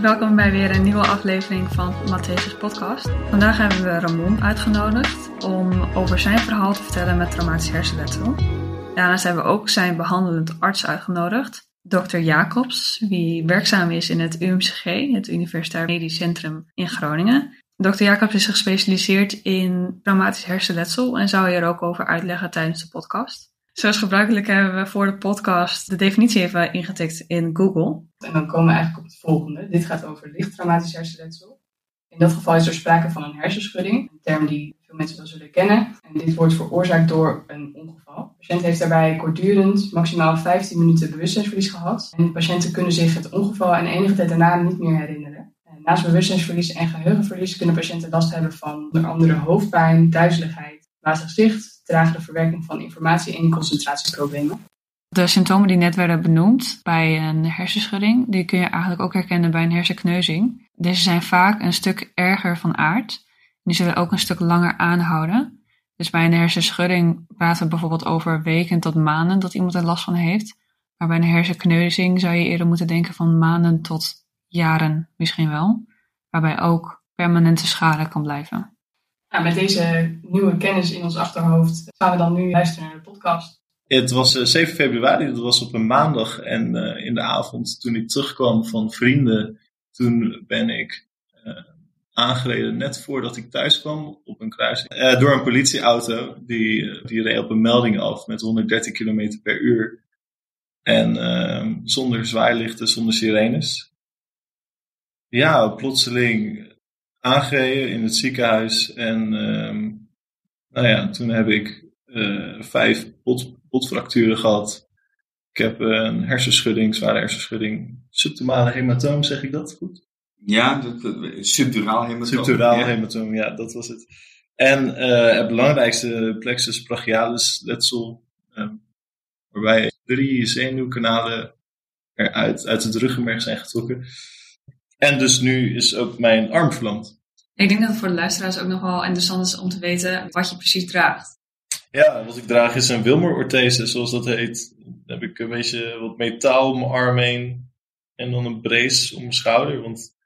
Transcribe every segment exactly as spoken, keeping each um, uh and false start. Welkom bij weer een nieuwe aflevering van Mathesis podcast. Vandaag hebben we Remon uitgenodigd om over zijn verhaal te vertellen met traumatisch hersenletsel. Daarnaast hebben we ook zijn behandelend arts uitgenodigd, dokter Jacobs, die werkzaam is in het U M C G, het Universitair Medisch Centrum in Groningen. dokter Jacobs is gespecialiseerd in traumatisch hersenletsel en zou hier ook over uitleggen tijdens de podcast. Zoals gebruikelijk hebben we voor de podcast de definitie even ingetikt in Google. En dan komen we eigenlijk op het volgende. Dit gaat over licht traumatisch hersenletsel. In dat geval is er sprake van een hersenschudding, een term die veel mensen wel zullen kennen. En dit wordt veroorzaakt door een ongeval. De patiënt heeft daarbij kortdurend maximaal vijftien minuten bewustzijnsverlies gehad. En de patiënten kunnen zich het ongeval en enige tijd daarna niet meer herinneren. En naast bewustzijnsverlies en geheugenverlies kunnen patiënten last hebben van onder andere hoofdpijn, duizeligheid, wazig zicht, tragere verwerking van informatie en concentratieproblemen. De symptomen die net werden benoemd bij een hersenschudding, die kun je eigenlijk ook herkennen bij een hersenkneuzing. Deze zijn vaak een stuk erger van aard. Die zullen ook een stuk langer aanhouden. Dus bij een hersenschudding praten we bijvoorbeeld over weken tot maanden dat iemand er last van heeft. Maar bij een hersenkneuzing zou je eerder moeten denken van maanden tot jaren misschien wel. Waarbij ook permanente schade kan blijven. Nou, met deze nieuwe kennis in ons achterhoofd gaan we dan nu luisteren naar de podcast. Het was zeven februari, dat was op een maandag en uh, in de avond toen ik terugkwam van vrienden, toen ben ik uh, aangereden net voordat ik thuis kwam op een kruising uh, door een politieauto, die, die reed op een melding af met honderddertig kilometer per uur en uh, zonder zwaailichten, zonder sirenes. Ja, plotseling aangereden in het ziekenhuis en uh, nou ja, toen heb ik uh, vijf pot botfracturen gehad. Ik heb een hersenschudding, zware hersenschudding. Subdurale hematoom, zeg ik dat goed? Ja, subduraal hematoom. Subduraal ja. hematoom, ja, dat was het. En uh, het belangrijkste, plexus brachialis letsel, uh, waarbij drie zenuwkanalen eruit uit het ruggenmerg zijn getrokken. En dus nu is ook mijn arm verlamd. Ik denk dat het voor de luisteraars ook nog wel interessant is om te weten wat je precies draagt. Ja, wat ik draag is een Wilmer orthese, zoals dat heet. Dan heb ik een beetje wat metaal om mijn arm heen. En dan een brace om mijn schouder. Want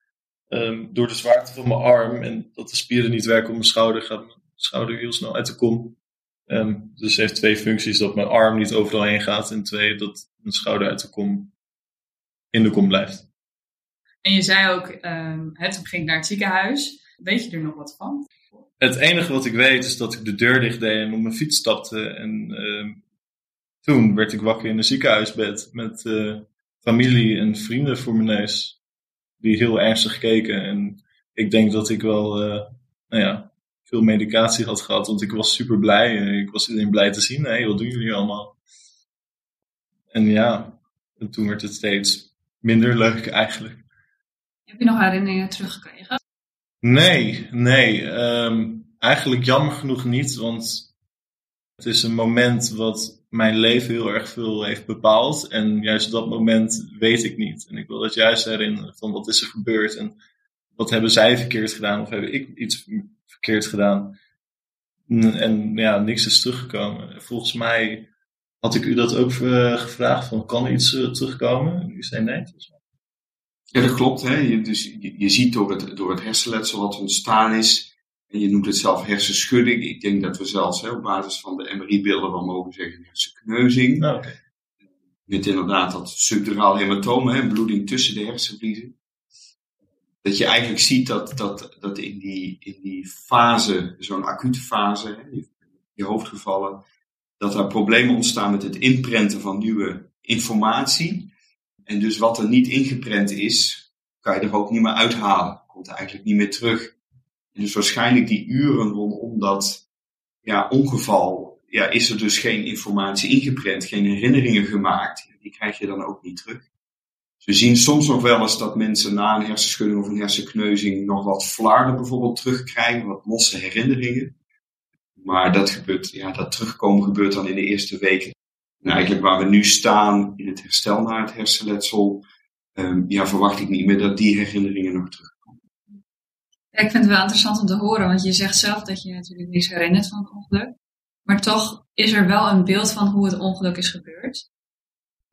um, door de zwaarte van mijn arm en dat de spieren niet werken op mijn schouder, gaat mijn schouder heel snel uit de kom. Um, dus heeft twee functies: dat mijn arm niet overal heen gaat. En twee, dat mijn schouder uit de kom in de kom blijft. En je zei ook, um, het ging naar het ziekenhuis. Weet je er nog wat van? Het enige wat ik weet is dat ik de deur dicht deed en op mijn fiets stapte. En uh, toen werd ik wakker in een ziekenhuisbed met uh, familie en vrienden voor mijn neus. Die heel ernstig keken. En ik denk dat ik wel uh, nou ja, veel medicatie had gehad. Want ik was super blij. Ik was iedereen blij te zien. Hé, hey, wat doen jullie allemaal? En ja, en toen werd het steeds minder leuk eigenlijk. Heb je nog herinneringen teruggekregen? Nee, nee. Um, eigenlijk jammer genoeg niet, want het is een moment wat mijn leven heel erg veel heeft bepaald. En juist dat moment weet ik niet. En ik wil dat juist herinneren van wat is er gebeurd en wat hebben zij verkeerd gedaan of heb ik iets verkeerd gedaan. En ja, niks is teruggekomen. Volgens mij had ik u dat ook uh, gevraagd van kan iets uh, terugkomen? En u zei nee, volgens mij. Ja, dat klopt. Hè? Je, dus je, je ziet door het, door het hersenletsel wat ontstaan is. En je noemt het zelf hersenschudding. Ik denk dat we zelfs hè, op basis van de M R I-beelden wel mogen zeggen hersenkneuzing. Okay. Met inderdaad dat subduraal hematoom, hè, bloeding tussen de hersenvliezen. Dat je eigenlijk ziet dat, dat, dat in, die, in die fase, zo'n acute fase, hè, je hoofdgevallen, dat er problemen ontstaan met het inprenten van nieuwe informatie. En dus wat er niet ingeprent is, kan je er ook niet meer uithalen. Komt er eigenlijk niet meer terug. En dus waarschijnlijk die uren rondom dat ja, ongeval, ja, is er dus geen informatie ingeprent, geen herinneringen gemaakt. Die krijg je dan ook niet terug. Dus we zien soms nog wel eens dat mensen na een hersenschudding of een hersenkneuzing nog wat flarden bijvoorbeeld terugkrijgen, wat losse herinneringen. Maar dat, gebeurt, ja, dat terugkomen gebeurt dan in de eerste weken. Nou, eigenlijk waar we nu staan in het herstel naar het hersenletsel, um, ja, verwacht ik niet meer dat die herinneringen nog terugkomen. Ja, ik vind het wel interessant om te horen, want je zegt zelf dat je natuurlijk niets herinnert van het ongeluk. Maar toch is er wel een beeld van hoe het ongeluk is gebeurd.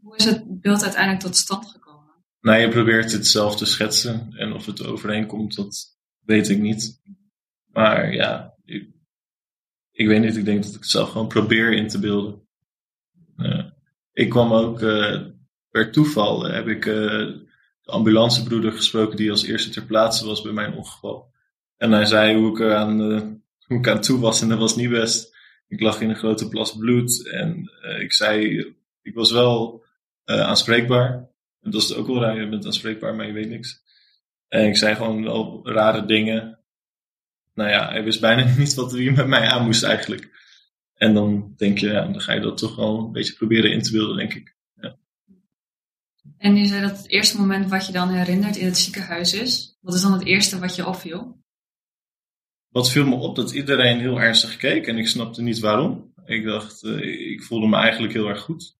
Hoe is het beeld uiteindelijk tot stand gekomen? Nou, je probeert het zelf te schetsen. En of het overeenkomt, dat weet ik niet. Maar ja, ik, ik weet niet. Ik denk dat ik het zelf gewoon probeer in te beelden. Uh, ik kwam ook uh, per toeval. Uh, heb ik uh, de ambulancebroeder gesproken die als eerste ter plaatse was bij mijn ongeval. En hij zei hoe ik eraan, uh, hoe ik aan toe was. En dat was niet best. Ik lag in een grote plas bloed. En uh, ik zei, ik was wel uh, aanspreekbaar. En dat is het ook wel raar, je bent aanspreekbaar, maar je weet niks. En ik zei gewoon wel rare dingen. Nou ja, hij wist bijna niet wat hij met mij aan moest eigenlijk. En dan denk je, ja, dan ga je dat toch wel een beetje proberen in te beelden, denk ik. Ja. En nu zei dat het eerste moment wat je dan herinnert in het ziekenhuis is. Wat is dan het eerste wat je opviel? Wat viel me op, dat iedereen heel ernstig keek en ik snapte niet waarom. Ik dacht, uh, ik voelde me eigenlijk heel erg goed.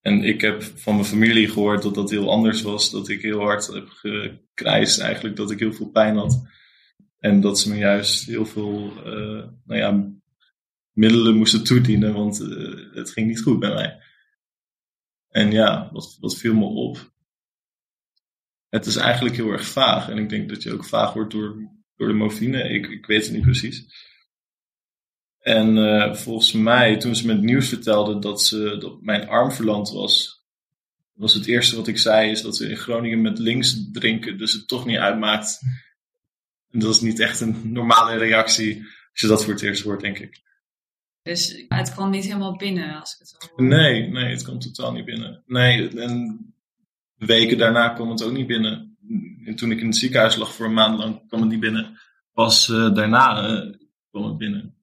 En ik heb van mijn familie gehoord dat dat heel anders was. Dat ik heel hard heb gekrijsd eigenlijk. Dat ik heel veel pijn had. En dat ze me juist heel veel uh, nou ja, middelen moesten toedienen. Want uh, het ging niet goed bij mij. En ja, wat, wat viel me op. Het is eigenlijk heel erg vaag. En ik denk dat je ook vaag wordt door, door de morfine. Ik, ik weet het niet precies. En uh, volgens mij, toen ze me het nieuws vertelden dat, ze, dat mijn arm verlamd was, was het eerste wat ik zei, is dat ze in Groningen met links drinken, dus het toch niet uitmaakt. En dat is niet echt een normale reactie, als je dat voor het eerst hoort, denk ik. Dus het kwam niet helemaal binnen, als ik het zo hoor. Nee, nee, het kwam totaal niet binnen. Nee, en weken daarna kwam het ook niet binnen. En toen ik in het ziekenhuis lag voor een maand lang, kwam het niet binnen. Pas uh, daarna uh, kwam het binnen.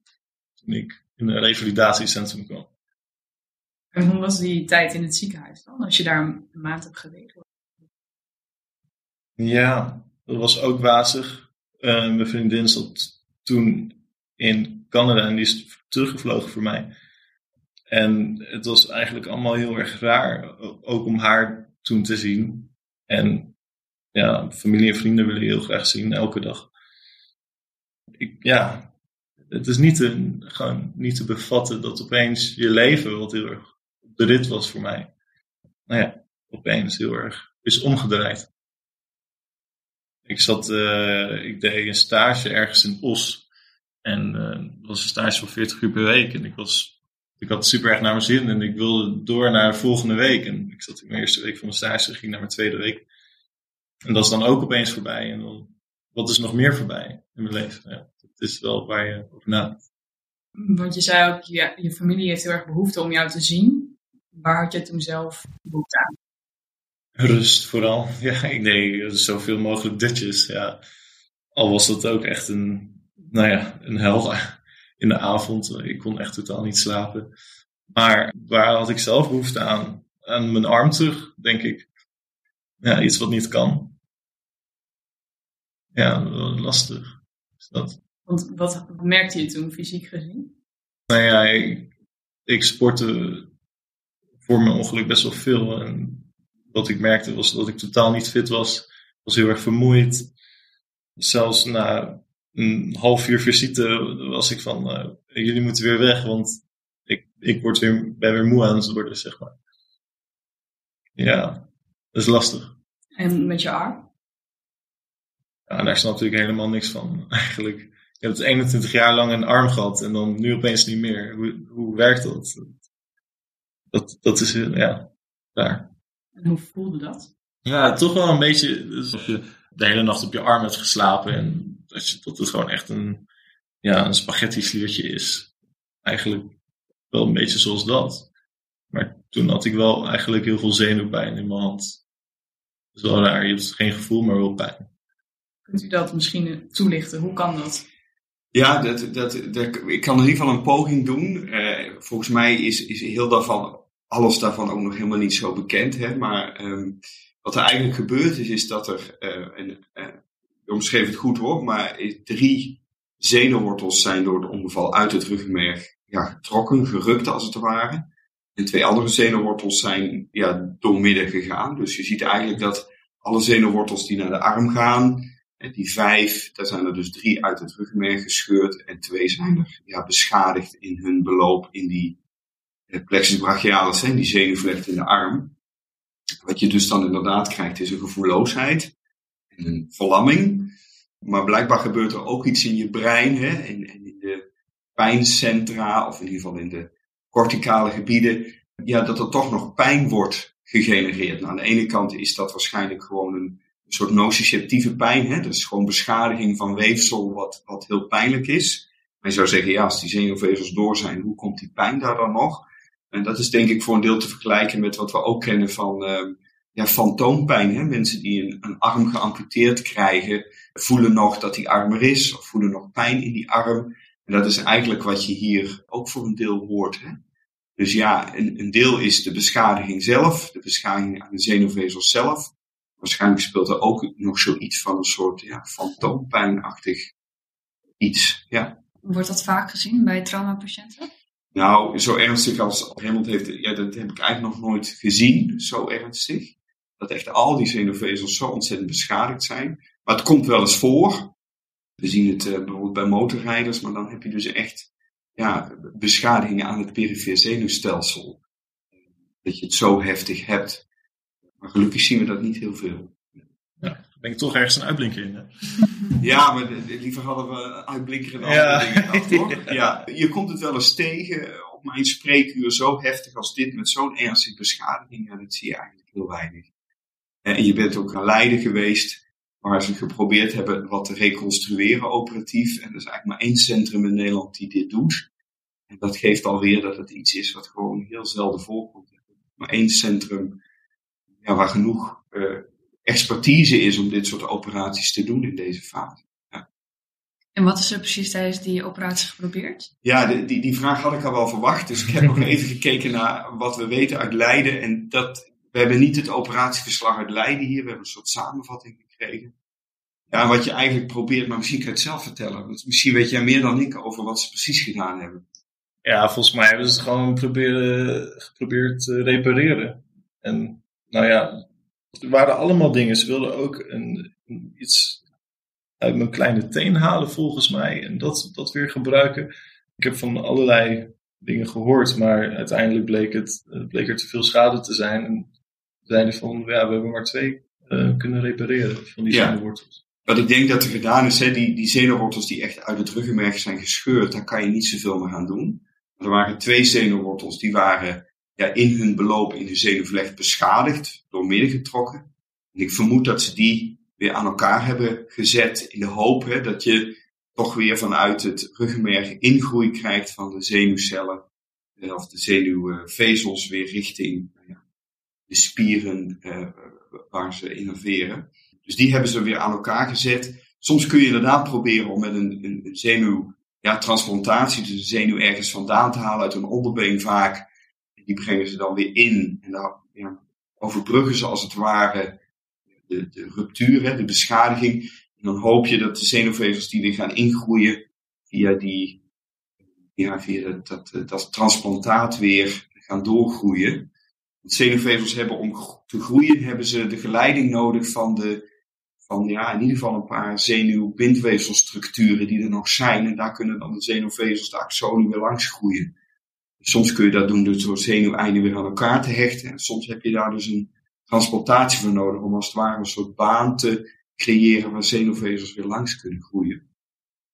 Ik in een revalidatiecentrum kwam. En hoe was die tijd in het ziekenhuis dan? Als je daar een maand hebt gelegen? Ja, dat was ook wazig. Uh, mijn vriendin zat toen in Canada en die is teruggevlogen voor mij. En het was eigenlijk allemaal heel erg raar. Ook om haar toen te zien. En ja, familie en vrienden willen je heel graag zien, elke dag. Ik, ja... Het is niet te, gewoon niet te bevatten dat opeens je leven, wat heel erg op de rit was voor mij, nou ja, opeens heel erg is omgedraaid. Ik zat, uh, ik deed een stage ergens in Os. En uh, dat was een stage van veertig uur per week. En ik, was, ik had super erg naar mijn zin en ik wilde door naar de volgende week. En ik zat in mijn eerste week van mijn stage, ging naar mijn tweede week. En dat is dan ook opeens voorbij. En dan, wat is nog meer voorbij in mijn leven? Ja. Het is wel waar je over nadenkt. Want je zei ook, ja, je familie heeft heel erg behoefte om jou te zien. Waar had je toen zelf behoefte aan? Rust vooral. Ja, ik deed zoveel mogelijk dutjes. Ja. Al was dat ook echt een, nou ja, een hel in de avond. Ik kon echt totaal niet slapen. Maar waar had ik zelf behoefte aan? Aan mijn arm terug, denk ik. Ja, iets wat niet kan. Ja, lastig is dat. Want wat merkte je toen fysiek gezien? Nou ja, ik, ik sportte voor mijn ongeluk best wel veel. En wat ik merkte was dat ik totaal niet fit was. Ik was heel erg vermoeid. Zelfs na een half uur visite was ik van, uh, jullie moeten weer weg. Want ik, ik word weer, ben weer moe aan het worden, zeg maar. Ja, dat is lastig. En met je arm? Ja, daar snapte ik helemaal niks van eigenlijk. Je hebt eenentwintig jaar lang een arm gehad en dan nu opeens niet meer. Hoe, hoe werkt dat? dat? Dat is, ja, daar. En hoe voelde dat? Ja, toch wel een beetje alsof je de hele nacht op je arm hebt geslapen. En dat, je, dat het gewoon echt een, ja, een spaghetti sliertje is. Eigenlijk wel een beetje zoals dat. Maar toen had ik wel eigenlijk heel veel zenuwpijn in mijn hand. Dat is wel raar. Je hebt geen gevoel, maar wel pijn. Kunt u dat misschien toelichten? Hoe kan dat? Ja, dat, dat, dat, ik kan in ieder geval een poging doen. Uh, volgens mij is, is heel daarvan, alles daarvan ook nog helemaal niet zo bekend. Hè? Maar um, wat er eigenlijk gebeurd is, is dat er, uh, een, uh, je omschreef het goed hoor, maar drie zenuwwortels zijn door het ongeval uit het ruggenmerg ja, getrokken, gerukt als het ware. En twee andere zenuwwortels zijn ja, doormidden gegaan. Dus je ziet eigenlijk dat alle zenuwwortels die naar de arm gaan... En die vijf, daar zijn er dus drie uit het ruggenmerg gescheurd. En twee zijn er ja, beschadigd in hun beloop in die plexus brachialis, hè, die zenuwvlecht in de arm. Wat je dus dan inderdaad krijgt is een gevoelloosheid en een verlamming. Maar blijkbaar gebeurt er ook iets in je brein, hè, en, en in de pijncentra, of in ieder geval in de corticale gebieden, ja, dat er toch nog pijn wordt gegenereerd. Nou, aan de ene kant is dat waarschijnlijk gewoon een soort nociceptieve pijn, hè? Dat is gewoon beschadiging van weefsel wat, wat heel pijnlijk is. Men zou zeggen, ja, als die zenuwvezels door zijn, hoe komt die pijn daar dan nog? En dat is denk ik voor een deel te vergelijken met wat we ook kennen van uh, ja, fantoompijn. Hè? Mensen die een, een arm geamputeerd krijgen, voelen nog dat die arm er is, of voelen nog pijn in die arm. En dat is eigenlijk wat je hier ook voor een deel hoort, hè? Dus ja, een, een deel is de beschadiging zelf, de beschadiging aan de zenuwvezels zelf. Waarschijnlijk speelt er ook nog zoiets van een soort ja, fantoompijnachtig iets. Ja. Wordt dat vaak gezien bij traumapatiënten? Nou, zo ernstig als Remon heeft, ja, dat heb ik eigenlijk nog nooit gezien, zo ernstig. Dat echt al die zenuwvezels zo ontzettend beschadigd zijn. Maar het komt wel eens voor. We zien het uh, bijvoorbeeld bij motorrijders, maar dan heb je dus echt ja, beschadigingen aan het perifere zenuwstelsel. Dat je het zo heftig hebt. Maar gelukkig zien we dat niet heel veel. Ja, daar ben ik toch ergens een uitblinker in. Hè? Ja, maar liever hadden we uitblinkeren dan ja. Andere dingen gehad, hoor. Ja, je komt het wel eens tegen op mijn spreekuur zo heftig als dit, met zo'n ernstige beschadiging. En dat zie je eigenlijk heel weinig. En je bent ook naar Leiden geweest, waar ze geprobeerd hebben wat te reconstrueren operatief. En er is eigenlijk maar één centrum in Nederland die dit doet. En dat geeft alweer dat het iets is wat gewoon heel zelden voorkomt. Maar één centrum... Ja, waar genoeg uh, expertise is om dit soort operaties te doen in deze fase. Ja. En wat is er precies tijdens die operatie geprobeerd? Ja, de, die, die vraag had ik al wel verwacht. Dus ik heb nog even gekeken naar wat we weten uit Leiden. En dat, we hebben niet het operatieverslag uit Leiden hier. We hebben een soort samenvatting gekregen. Ja, wat je eigenlijk probeert, maar misschien kan je het zelf vertellen. Want misschien weet jij meer dan ik over wat ze precies gedaan hebben. Ja, volgens mij hebben ze het gewoon proberen, geprobeerd te repareren. En... Nou ja, er waren allemaal dingen. Ze wilden ook een, een, iets uit mijn kleine teen halen volgens mij. En dat, dat weer gebruiken. Ik heb van allerlei dingen gehoord. Maar uiteindelijk bleek, het, bleek er te veel schade te zijn. En zeiden van, ja, we hebben maar twee uh, kunnen repareren van die ja. zenuwwortels. Wat ik denk dat er gedaan is, hè, die, die zenuwwortels die echt uit het ruggenmerg zijn gescheurd. Daar kan je niet zoveel meer aan doen. Maar er waren twee zenuwwortels die waren... Ja, in hun beloop in hun zenuwvlecht beschadigd, door midden getrokken. En ik vermoed dat ze die weer aan elkaar hebben gezet in de hoop hè, dat je toch weer vanuit het ruggenmerg ingroei krijgt van de zenuwcellen eh, of de zenuwvezels weer richting ja, de spieren eh, waar ze innerveren. Dus die hebben ze weer aan elkaar gezet. Soms kun je inderdaad proberen om met een, een, een zenuwtransplantatie, ja, dus een zenuw ergens vandaan te halen uit een onderbeen vaak. Die brengen ze dan weer in. En daar ja, overbruggen ze als het ware de, de ruptuur, hè, de beschadiging. En dan hoop je dat de zenuwvezels die weer gaan ingroeien via, die, ja, via dat, dat, dat transplantaat weer gaan doorgroeien. Want zenuwvezels hebben om te groeien, hebben ze de geleiding nodig van, de, van ja, in ieder geval een paar zenuwbindweefselstructuren die er nog zijn. En daar kunnen dan de zenuwvezels, de axonen, weer langs groeien. Soms kun je dat doen door dus zo'n zenuweinden weer aan elkaar te hechten. En soms heb je daar dus een transplantatie voor nodig om als het ware een soort baan te creëren waar zenuwvezels weer langs kunnen groeien.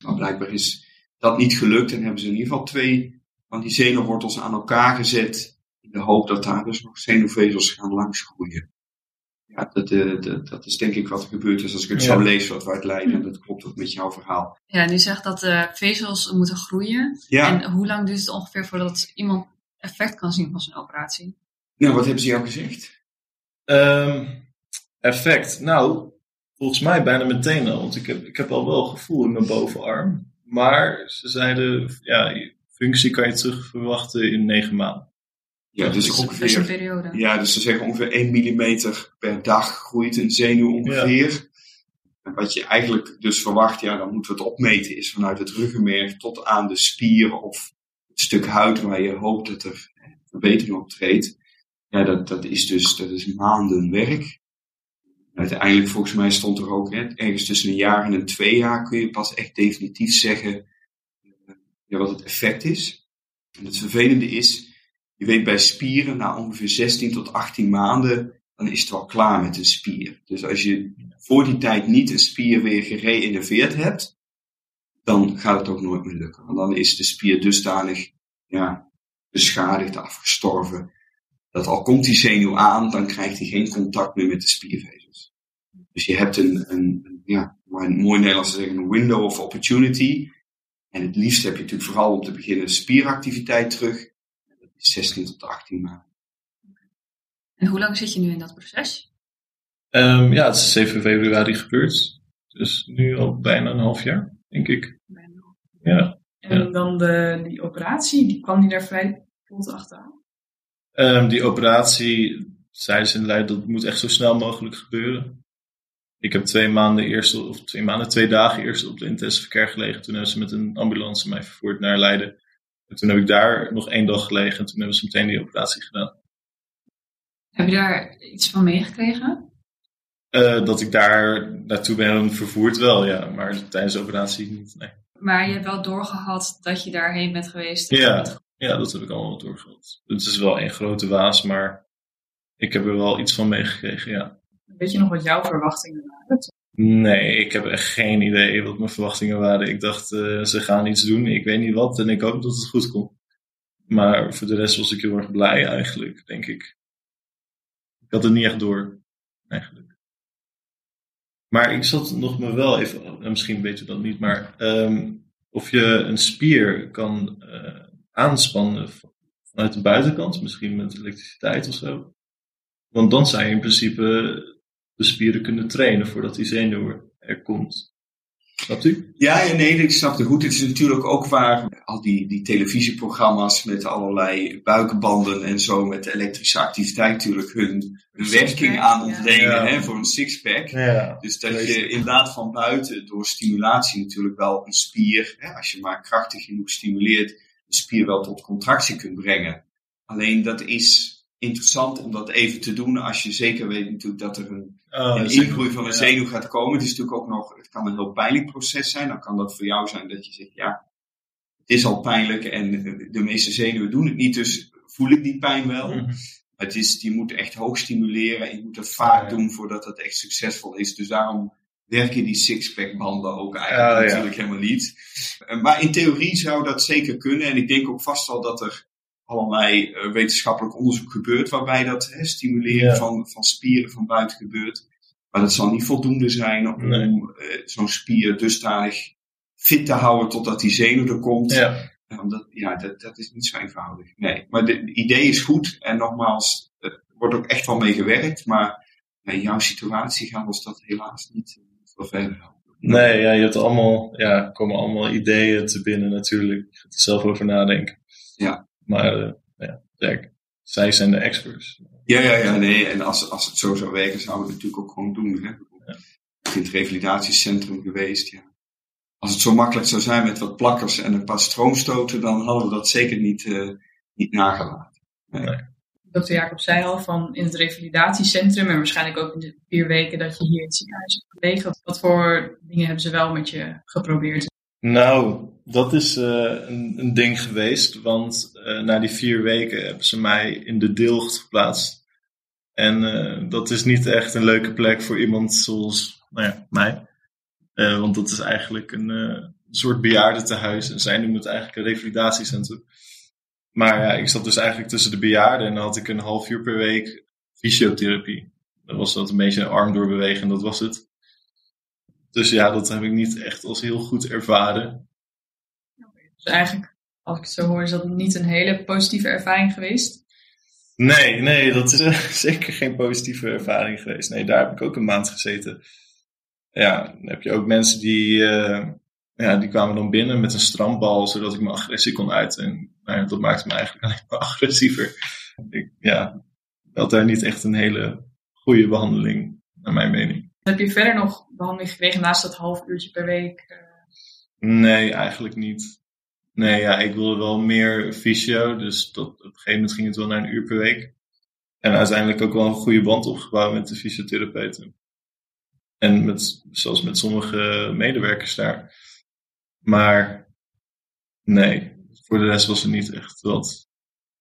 Maar blijkbaar is dat niet gelukt en hebben ze in ieder geval twee van die zenuwwortels aan elkaar gezet in de hoop dat daar dus nog zenuwvezels gaan langs groeien. Ja, dat, uh, dat, dat is denk ik wat er gebeurd is als ik het ja. zo lees wat we uit Leiden. En dat klopt ook met jouw verhaal. Ja, nu zegt dat uh, vezels moeten groeien. Ja. En hoe lang duurt het ongeveer voordat iemand effect kan zien van zijn operatie? Nou, wat hebben ze jou gezegd? Um, effect? Nou, volgens mij bijna meteen al. Want ik heb, ik heb al wel gevoel in mijn bovenarm. Maar ze zeiden, ja, functie kan je terug verwachten in negen maanden. Ja, dus dat is ongeveer, een periode. Ja, dus ze zeggen ongeveer één millimeter per dag groeit een zenuw ongeveer. Ja. En wat je eigenlijk dus verwacht, ja, dan moeten we het opmeten, is vanuit het ruggenmerg tot aan de spier of het stuk huid waar je hoopt dat er verbetering optreedt. Ja, dat, dat is dus dat is maanden werk. En uiteindelijk, volgens mij stond er ook, hè, ergens tussen een jaar en een twee jaar kun je pas echt definitief zeggen ja, wat het effect is. En het vervelende is, je weet bij spieren na ongeveer zestien tot achttien maanden dan is het wel klaar met een spier. Dus als je voor die tijd niet een spier weer gereïnnoveerd hebt, dan gaat het ook nooit meer lukken. Want dan is de spier dusdanig ja, beschadigd, afgestorven, dat al komt die zenuw aan, dan krijgt hij geen contact meer met de spiervezels. Dus je hebt een, een, een ja, maar in mooi Nederlands te zeggen, een window of opportunity. En het liefst heb je natuurlijk vooral om te beginnen spieractiviteit terug. Dat is zestien tot achttien maanden. En hoe lang zit je nu in dat proces? Um, ja, het is zeven februari gebeurd. Dus nu al bijna een half jaar, denk ik. Bijna een half jaar. Ja. En ja. dan de, die operatie, die kwam die daar vrij vlot achteraan? Um, die operatie, zei ze in Leiden, dat moet echt zo snel mogelijk gebeuren. Ik heb twee maanden, eerst, of twee maanden, twee dagen eerst op de intensive care gelegen. Toen hebben ze met een ambulance mij vervoerd naar Leiden. En toen heb ik daar nog één dag gelegen. En toen hebben ze meteen die operatie gedaan. Heb je daar iets van meegekregen? Uh, dat ik daar naartoe ben vervoerd wel, ja. Maar tijdens de operatie niet, nee. Maar je hebt wel doorgehad dat je daarheen bent geweest? Ja, dat, ja, dat heb ik allemaal doorgehad. Het is wel een grote waas, maar ik heb er wel iets van meegekregen, ja. Weet je nog wat jouw verwachtingen waren? Nee, ik heb echt geen idee wat mijn verwachtingen waren. Ik dacht, uh, ze gaan iets doen, ik weet niet wat. En ik hoop dat het goed komt. Maar voor de rest was ik heel erg blij eigenlijk, denk ik. Ik had het niet echt door, eigenlijk. Maar ik zat nog me wel even, misschien weet u dat niet, maar um, of je een spier kan uh, aanspannen vanuit de buitenkant, misschien met elektriciteit of zo. Want dan zou je in principe de spieren kunnen trainen voordat die zenuw er komt. Snapt u? Ja, ja nee, ik snap het goed. Het is natuurlijk ook waar al die, die televisieprogramma's met allerlei buikbanden en zo met de elektrische activiteit natuurlijk hun, hun werking aan ontlenen ja. hè, voor een sixpack. Ja. Dus dat Wees. je inderdaad van buiten door stimulatie natuurlijk wel een spier, hè, als je maar krachtig genoeg stimuleert, een spier wel tot contractie kunt brengen. Alleen dat is interessant om dat even te doen als je zeker weet natuurlijk dat er een, oh, een ingroei van een ja. zenuw gaat komen. Het is natuurlijk ook nog, het kan een heel pijnlijk proces zijn. Dan kan dat voor jou zijn dat je zegt, ja, het is al pijnlijk en de meeste zenuwen doen het niet, dus voel ik die pijn wel. Mm-hmm. Maar het is, je moet echt hoog stimuleren en je moet dat vaak ja. doen voordat dat echt succesvol is. Dus daarom werken die sixpack banden ook eigenlijk ja, natuurlijk ja. helemaal niet. Maar in theorie zou dat zeker kunnen en ik denk ook vast wel dat er allerlei uh, wetenschappelijk onderzoek gebeurt waarbij dat hè, stimuleren ja. van, van spieren van buiten gebeurt. Maar dat zal niet voldoende zijn om nee. uh, zo'n spier dusdanig fit te houden totdat die zenuw er komt. Ja, um, dat, ja dat, dat is niet zo eenvoudig. Nee, maar het idee is goed en nogmaals, er wordt ook echt wel mee gewerkt, maar in jouw situatie gaan ons dat helaas niet veel verder helpen. Nee, ja, je hebt allemaal, ja, komen allemaal ideeën te binnen natuurlijk. Je gaat er zelf over nadenken. Ja. Maar uh, ja, Jack, zij zijn de experts. Ja, ja, ja, nee. En als, als het zo zou werken, zouden we het natuurlijk ook gewoon doen. Hè? Ja. In het revalidatiecentrum geweest, ja. Als het zo makkelijk zou zijn met wat plakkers en een paar stroomstoten, dan hadden we dat zeker niet, uh, niet nagelaten. Nee. Nee. dokter Jacobs zei al, van in het revalidatiecentrum en waarschijnlijk ook in de vier weken dat je hier in het ziekenhuis hebt gelegen. Wat voor dingen hebben ze wel met je geprobeerd? Nou, dat is uh, een, een ding geweest, want uh, na die vier weken hebben ze mij in de Deilgh geplaatst. En uh, dat is niet echt een leuke plek voor iemand zoals nou ja, mij. Uh, want dat is eigenlijk een uh, soort bejaardentehuis en zij noemen het eigenlijk een revalidatiecentrum. Maar ja, ik zat dus eigenlijk tussen de bejaarden en dan had ik een half uur per week fysiotherapie. Dan was dat een beetje een arm doorbewegen en dat was het. Dus ja, dat heb ik niet echt als heel goed ervaren. Dus eigenlijk, als ik het zo hoor, is dat niet een hele positieve ervaring geweest? Nee, nee, dat is uh, zeker geen positieve ervaring geweest. Nee, daar heb ik ook een maand gezeten. Ja, dan heb je ook mensen die, uh, ja, die kwamen dan binnen met een strandbal, zodat ik mijn agressie kon uiten. En nou, dat maakte me eigenlijk alleen maar agressiever. Ik ja, had daar niet echt een hele goede behandeling, naar mijn mening. Heb je verder nog behandeling gekregen naast dat half uurtje per week? Uh... Nee, eigenlijk niet. Nee, ja, ik wilde wel meer fysio. Dus dat, op een gegeven moment ging het wel naar een uur per week. En uiteindelijk ook wel een goede band opgebouwd met de fysiotherapeuten. En met, zelfs met sommige medewerkers daar. Maar nee, voor de rest was het niet echt wat.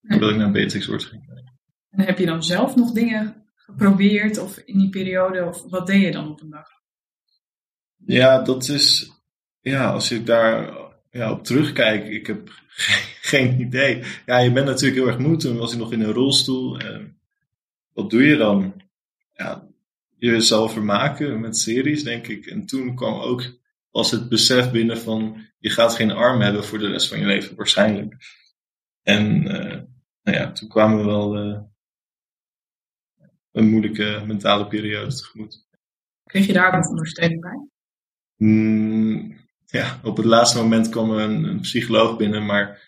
Dan wil ik naar Beatrixoord gaan. En heb je dan zelf nog dingen geprobeerd of in die periode? Of wat deed je dan op een dag? Ja, dat is... Ja, als ik daar ja, op terugkijk, ik heb ge- geen idee. Ja, je bent natuurlijk heel erg moe. Toen was ik nog in een rolstoel. En wat doe je dan? Ja, jezelf vermaken met series, denk ik. En toen kwam ook als het besef binnen van... je gaat geen arm hebben voor de rest van je leven, waarschijnlijk. En uh, nou ja, toen kwamen we wel uh, een moeilijke mentale periode tegemoet. Kreeg je daar wat ondersteuning bij? Mm, ja, op het laatste moment kwam er een, een psycholoog binnen, maar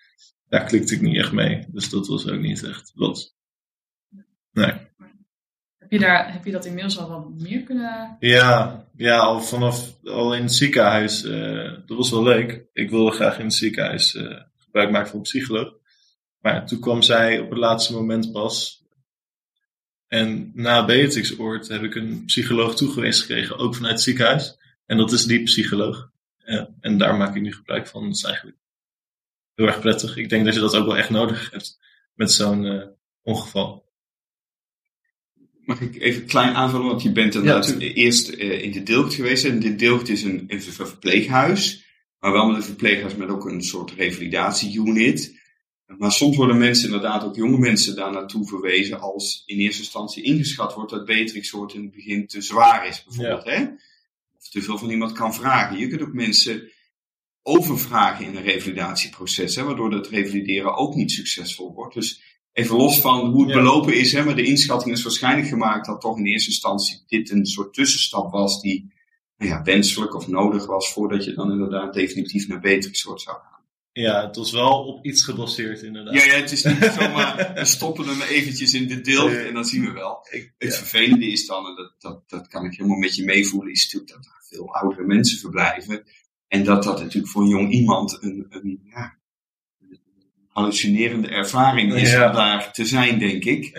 daar klikte ik niet echt mee. Dus dat was ook niet echt los. Nee. Heb je, daar, heb je dat inmiddels al wat meer kunnen... Ja, ja al vanaf al in het ziekenhuis. Uh, dat was wel leuk. Ik wilde graag in het ziekenhuis uh, gebruik maken van een psycholoog. Maar toen kwam zij op het laatste moment pas. En na Beatrixoord heb ik een psycholoog toegewezen gekregen, ook vanuit het ziekenhuis. En dat is die psycholoog. Uh, en daar maak ik nu gebruik van. Dat is eigenlijk heel erg prettig. Ik denk dat je dat ook wel echt nodig hebt met zo'n uh, ongeval. Mag ik even klein aanvullen, want je bent inderdaad ja, eerst uh, in de Deilgh geweest. En de Deilgh is een, een verpleeghuis, maar wel met een verpleeghuis met ook een soort revalidatie-unit. Maar soms worden mensen, inderdaad ook jonge mensen, daar naartoe verwezen als in eerste instantie ingeschat wordt dat Beatrixoord in het begin te zwaar is, bijvoorbeeld. Ja. Hè? Of te veel van iemand kan vragen. Je kunt ook mensen overvragen in een revalidatieproces, hè, waardoor dat revalideren ook niet succesvol wordt. Dus... Even los van hoe het ja. belopen is, hè, maar de inschatting is waarschijnlijk gemaakt dat toch in eerste instantie dit een soort tussenstap was die nou ja, wenselijk of nodig was voordat je dan inderdaad definitief naar Beatrixoord zou gaan. Ja, het was wel op iets gebaseerd inderdaad. Ja, ja het is niet zomaar, we stoppen hem eventjes in de Deilgh en dan zien we wel. Ik, het ja. vervelende is dan, en dat, dat, dat kan ik helemaal met je meevoelen, is natuurlijk dat daar veel oudere mensen verblijven. En dat dat natuurlijk voor een jong iemand een... een ja, hallucinerende ervaring is ja. om daar te zijn, denk ik.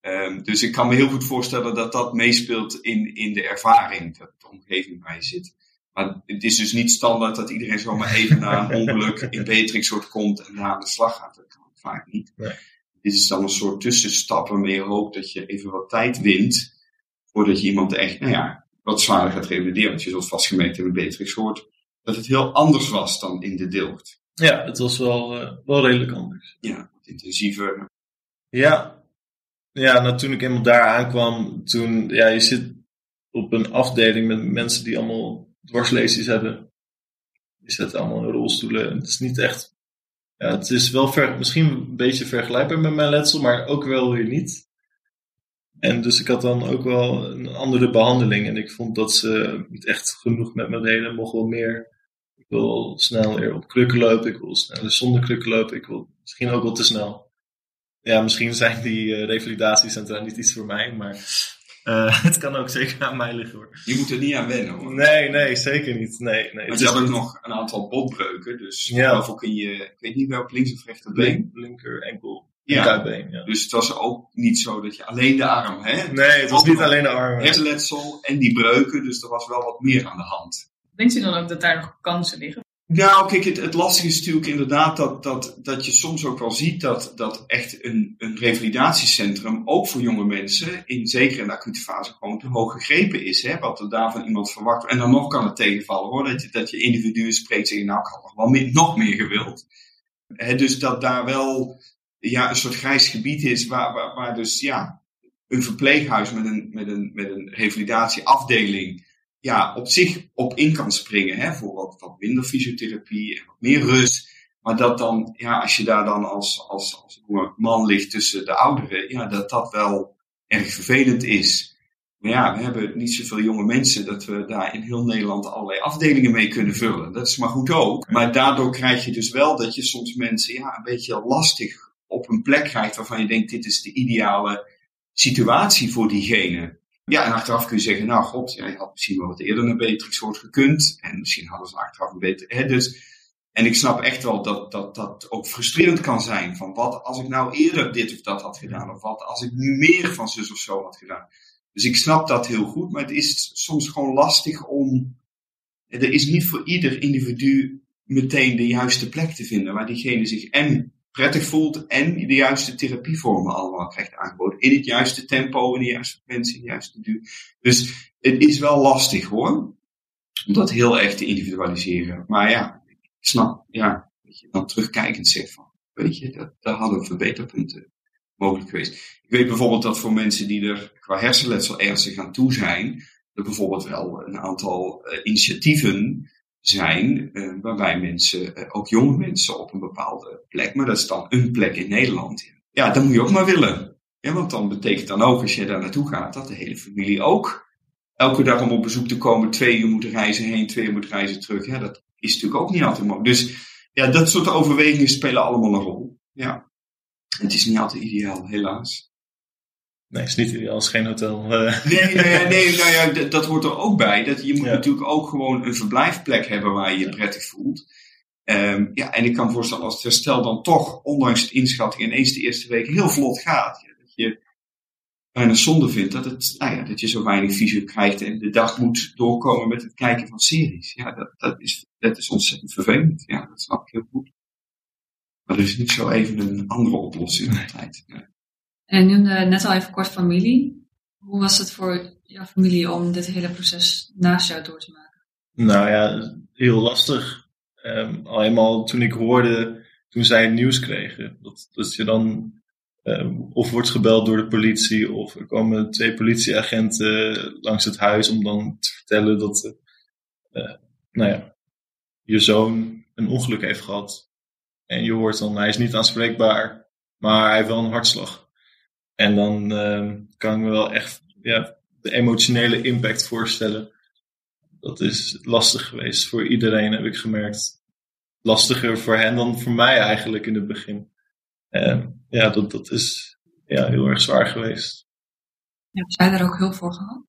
Ja. Um, dus ik kan me heel goed voorstellen dat dat meespeelt in, in de ervaring, dat de omgeving bij je zit. Maar het is dus niet standaard dat iedereen zomaar even na een ongeluk in Beatrixoord komt en daar aan de slag gaat. Dat kan vaak niet. Nee. Dit is dan een soort tussenstap waarmee je hoopt dat je even wat tijd wint voordat je iemand echt, nou ja, wat zwaarder gaat revalideren. Want je zult vastgemerkt hebben in Beatrixoord dat het heel anders was dan in de Deilgh. Ja, het was wel, uh, wel redelijk anders. Ja, intensiever. Ja, ja nou, toen ik eenmaal daar aankwam, toen, ja, je zit op een afdeling met mensen die allemaal dwarslesies hebben. Die zitten allemaal in rolstoelen. En het is niet echt, ja, het is wel ver, misschien een beetje vergelijkbaar met mijn letsel, maar ook wel weer niet. En dus ik had dan ook wel een andere behandeling. En ik vond dat ze niet echt genoeg met me deden, mocht wel meer... Ik wil sneller op krukken lopen. Ik wil sneller zonder krukken lopen. Ik wil misschien ook wel te snel. Ja, misschien zijn die uh, revalidatiecentra niet iets voor mij. Maar uh, het kan ook zeker aan mij liggen hoor. Je moet er niet aan wennen hoor. Nee, nee, zeker niet. Nee, nee. Want je had ook niet... nog een aantal botbreuken. Dus ja. kun je, ik weet niet welk links of rechterbeen. Linker, enkel, ja. kuitbeen. Ja. Dus het was ook niet zo dat je alleen de arm... Hè? Nee, het was ook niet alleen de arm. Hersenletsel en die breuken. Dus er was wel wat meer aan de hand. Denkt u dan ook dat daar nog kansen liggen? Nou, kijk, het, het lastige is natuurlijk inderdaad dat, dat, dat je soms ook wel ziet dat, dat echt een, een revalidatiecentrum, ook voor jonge mensen, in zeker in de acute fase gewoon te hoog gegrepen is. Hè, wat er daarvan iemand verwacht. En dan nog kan het tegenvallen hoor, dat je, dat je individuen spreekt zeggen, nou ik had nog wel meer, nog meer gewild. Hè, dus dat daar wel ja, een soort grijs gebied is waar, waar, waar dus ja, een verpleeghuis met een, met een, met een revalidatieafdeling ja, op zich op in kan springen, hè, voor wat, wat minder fysiotherapie en wat meer rust. Maar dat dan, ja, als je daar dan als, als, als man ligt tussen de ouderen, ja, dat dat wel erg vervelend is. Maar ja, we hebben niet zoveel jonge mensen dat we daar in heel Nederland allerlei afdelingen mee kunnen vullen. Dat is maar goed ook. Maar daardoor krijg je dus wel dat je soms mensen, ja, een beetje lastig op een plek krijgt waarvan je denkt, dit is de ideale situatie voor diegene. Ja, en achteraf kun je zeggen, nou god, jij had misschien wel wat eerder naar Beatrixoord gekund. En misschien hadden ze achteraf een beter... Hè, dus, en ik snap echt wel dat, dat dat ook frustrerend kan zijn. Van wat als ik nou eerder dit of dat had gedaan? Of wat als ik nu meer van zus of zo had gedaan? Dus ik snap dat heel goed. Maar het is soms gewoon lastig om... Er is niet voor ieder individu meteen de juiste plek te vinden. Waar diegene zich en prettig voelt en de juiste therapievormen allemaal krijgt aangeboden. In het juiste tempo, in de juiste mensen, in de juiste duur. Dus het is wel lastig hoor. Om dat heel erg te individualiseren. Maar ja, ik snap, ja, dat je dan terugkijkend zegt van, weet je, dat, daar hadden verbeterpunten mogelijk geweest. Ik weet bijvoorbeeld dat voor mensen die er qua hersenletsel ernstig aan toe zijn, er bijvoorbeeld wel een aantal uh, initiatieven zijn uh, waarbij mensen, uh, ook jonge mensen op een bepaalde plek, maar dat is dan een plek in Nederland. Ja, dat moet je ook maar willen. Ja, want dan betekent dan ook, als je daar naartoe gaat, dat de hele familie ook elke dag om op bezoek te komen, twee uur moet reizen heen, twee uur moet reizen terug. Ja, dat is natuurlijk ook niet altijd mogelijk. Dus ja, dat soort overwegingen spelen allemaal een rol. Ja. Het is niet altijd ideaal, helaas. Nee, het is niet ideaal, het is geen hotel. Uh. Nee, nou ja, nee nou ja, d- dat hoort er ook bij. Dat je moet ja. natuurlijk ook gewoon een verblijfplek hebben waar je je prettig voelt. Um, ja, en ik kan me voorstellen, als het herstel dan toch, ondanks het inschatting, ineens de eerste week heel vlot gaat. Ja, dat je bijna zonde vindt dat, het, nou ja, dat je zo weinig visio krijgt en de dag moet doorkomen met het kijken van series. Ja, dat, dat, is, dat is ontzettend vervelend. Ja, dat snap ik heel goed. Maar er is niet zo even een andere oplossing in de tijd. Ja. En je noemde net al even kort familie. Hoe was het voor jouw familie om dit hele proces naast jou door te maken? Nou ja, heel lastig. Um, al eenmaal toen ik hoorde, toen zij het nieuws kregen. Dat, dat je dan um, of wordt gebeld door de politie, of er komen twee politieagenten langs het huis om dan te vertellen dat uh, nou ja, je zoon een ongeluk heeft gehad. En je hoort dan, hij is niet aanspreekbaar, maar hij heeft wel een hartslag. En dan uh, kan ik me wel echt ja, de emotionele impact voorstellen. Dat is lastig geweest voor iedereen, heb ik gemerkt. Lastiger voor hen dan voor mij eigenlijk in het begin. Uh, ja, dat, dat is ja, heel erg zwaar geweest. Heb jij daar ook hulp voor gehad?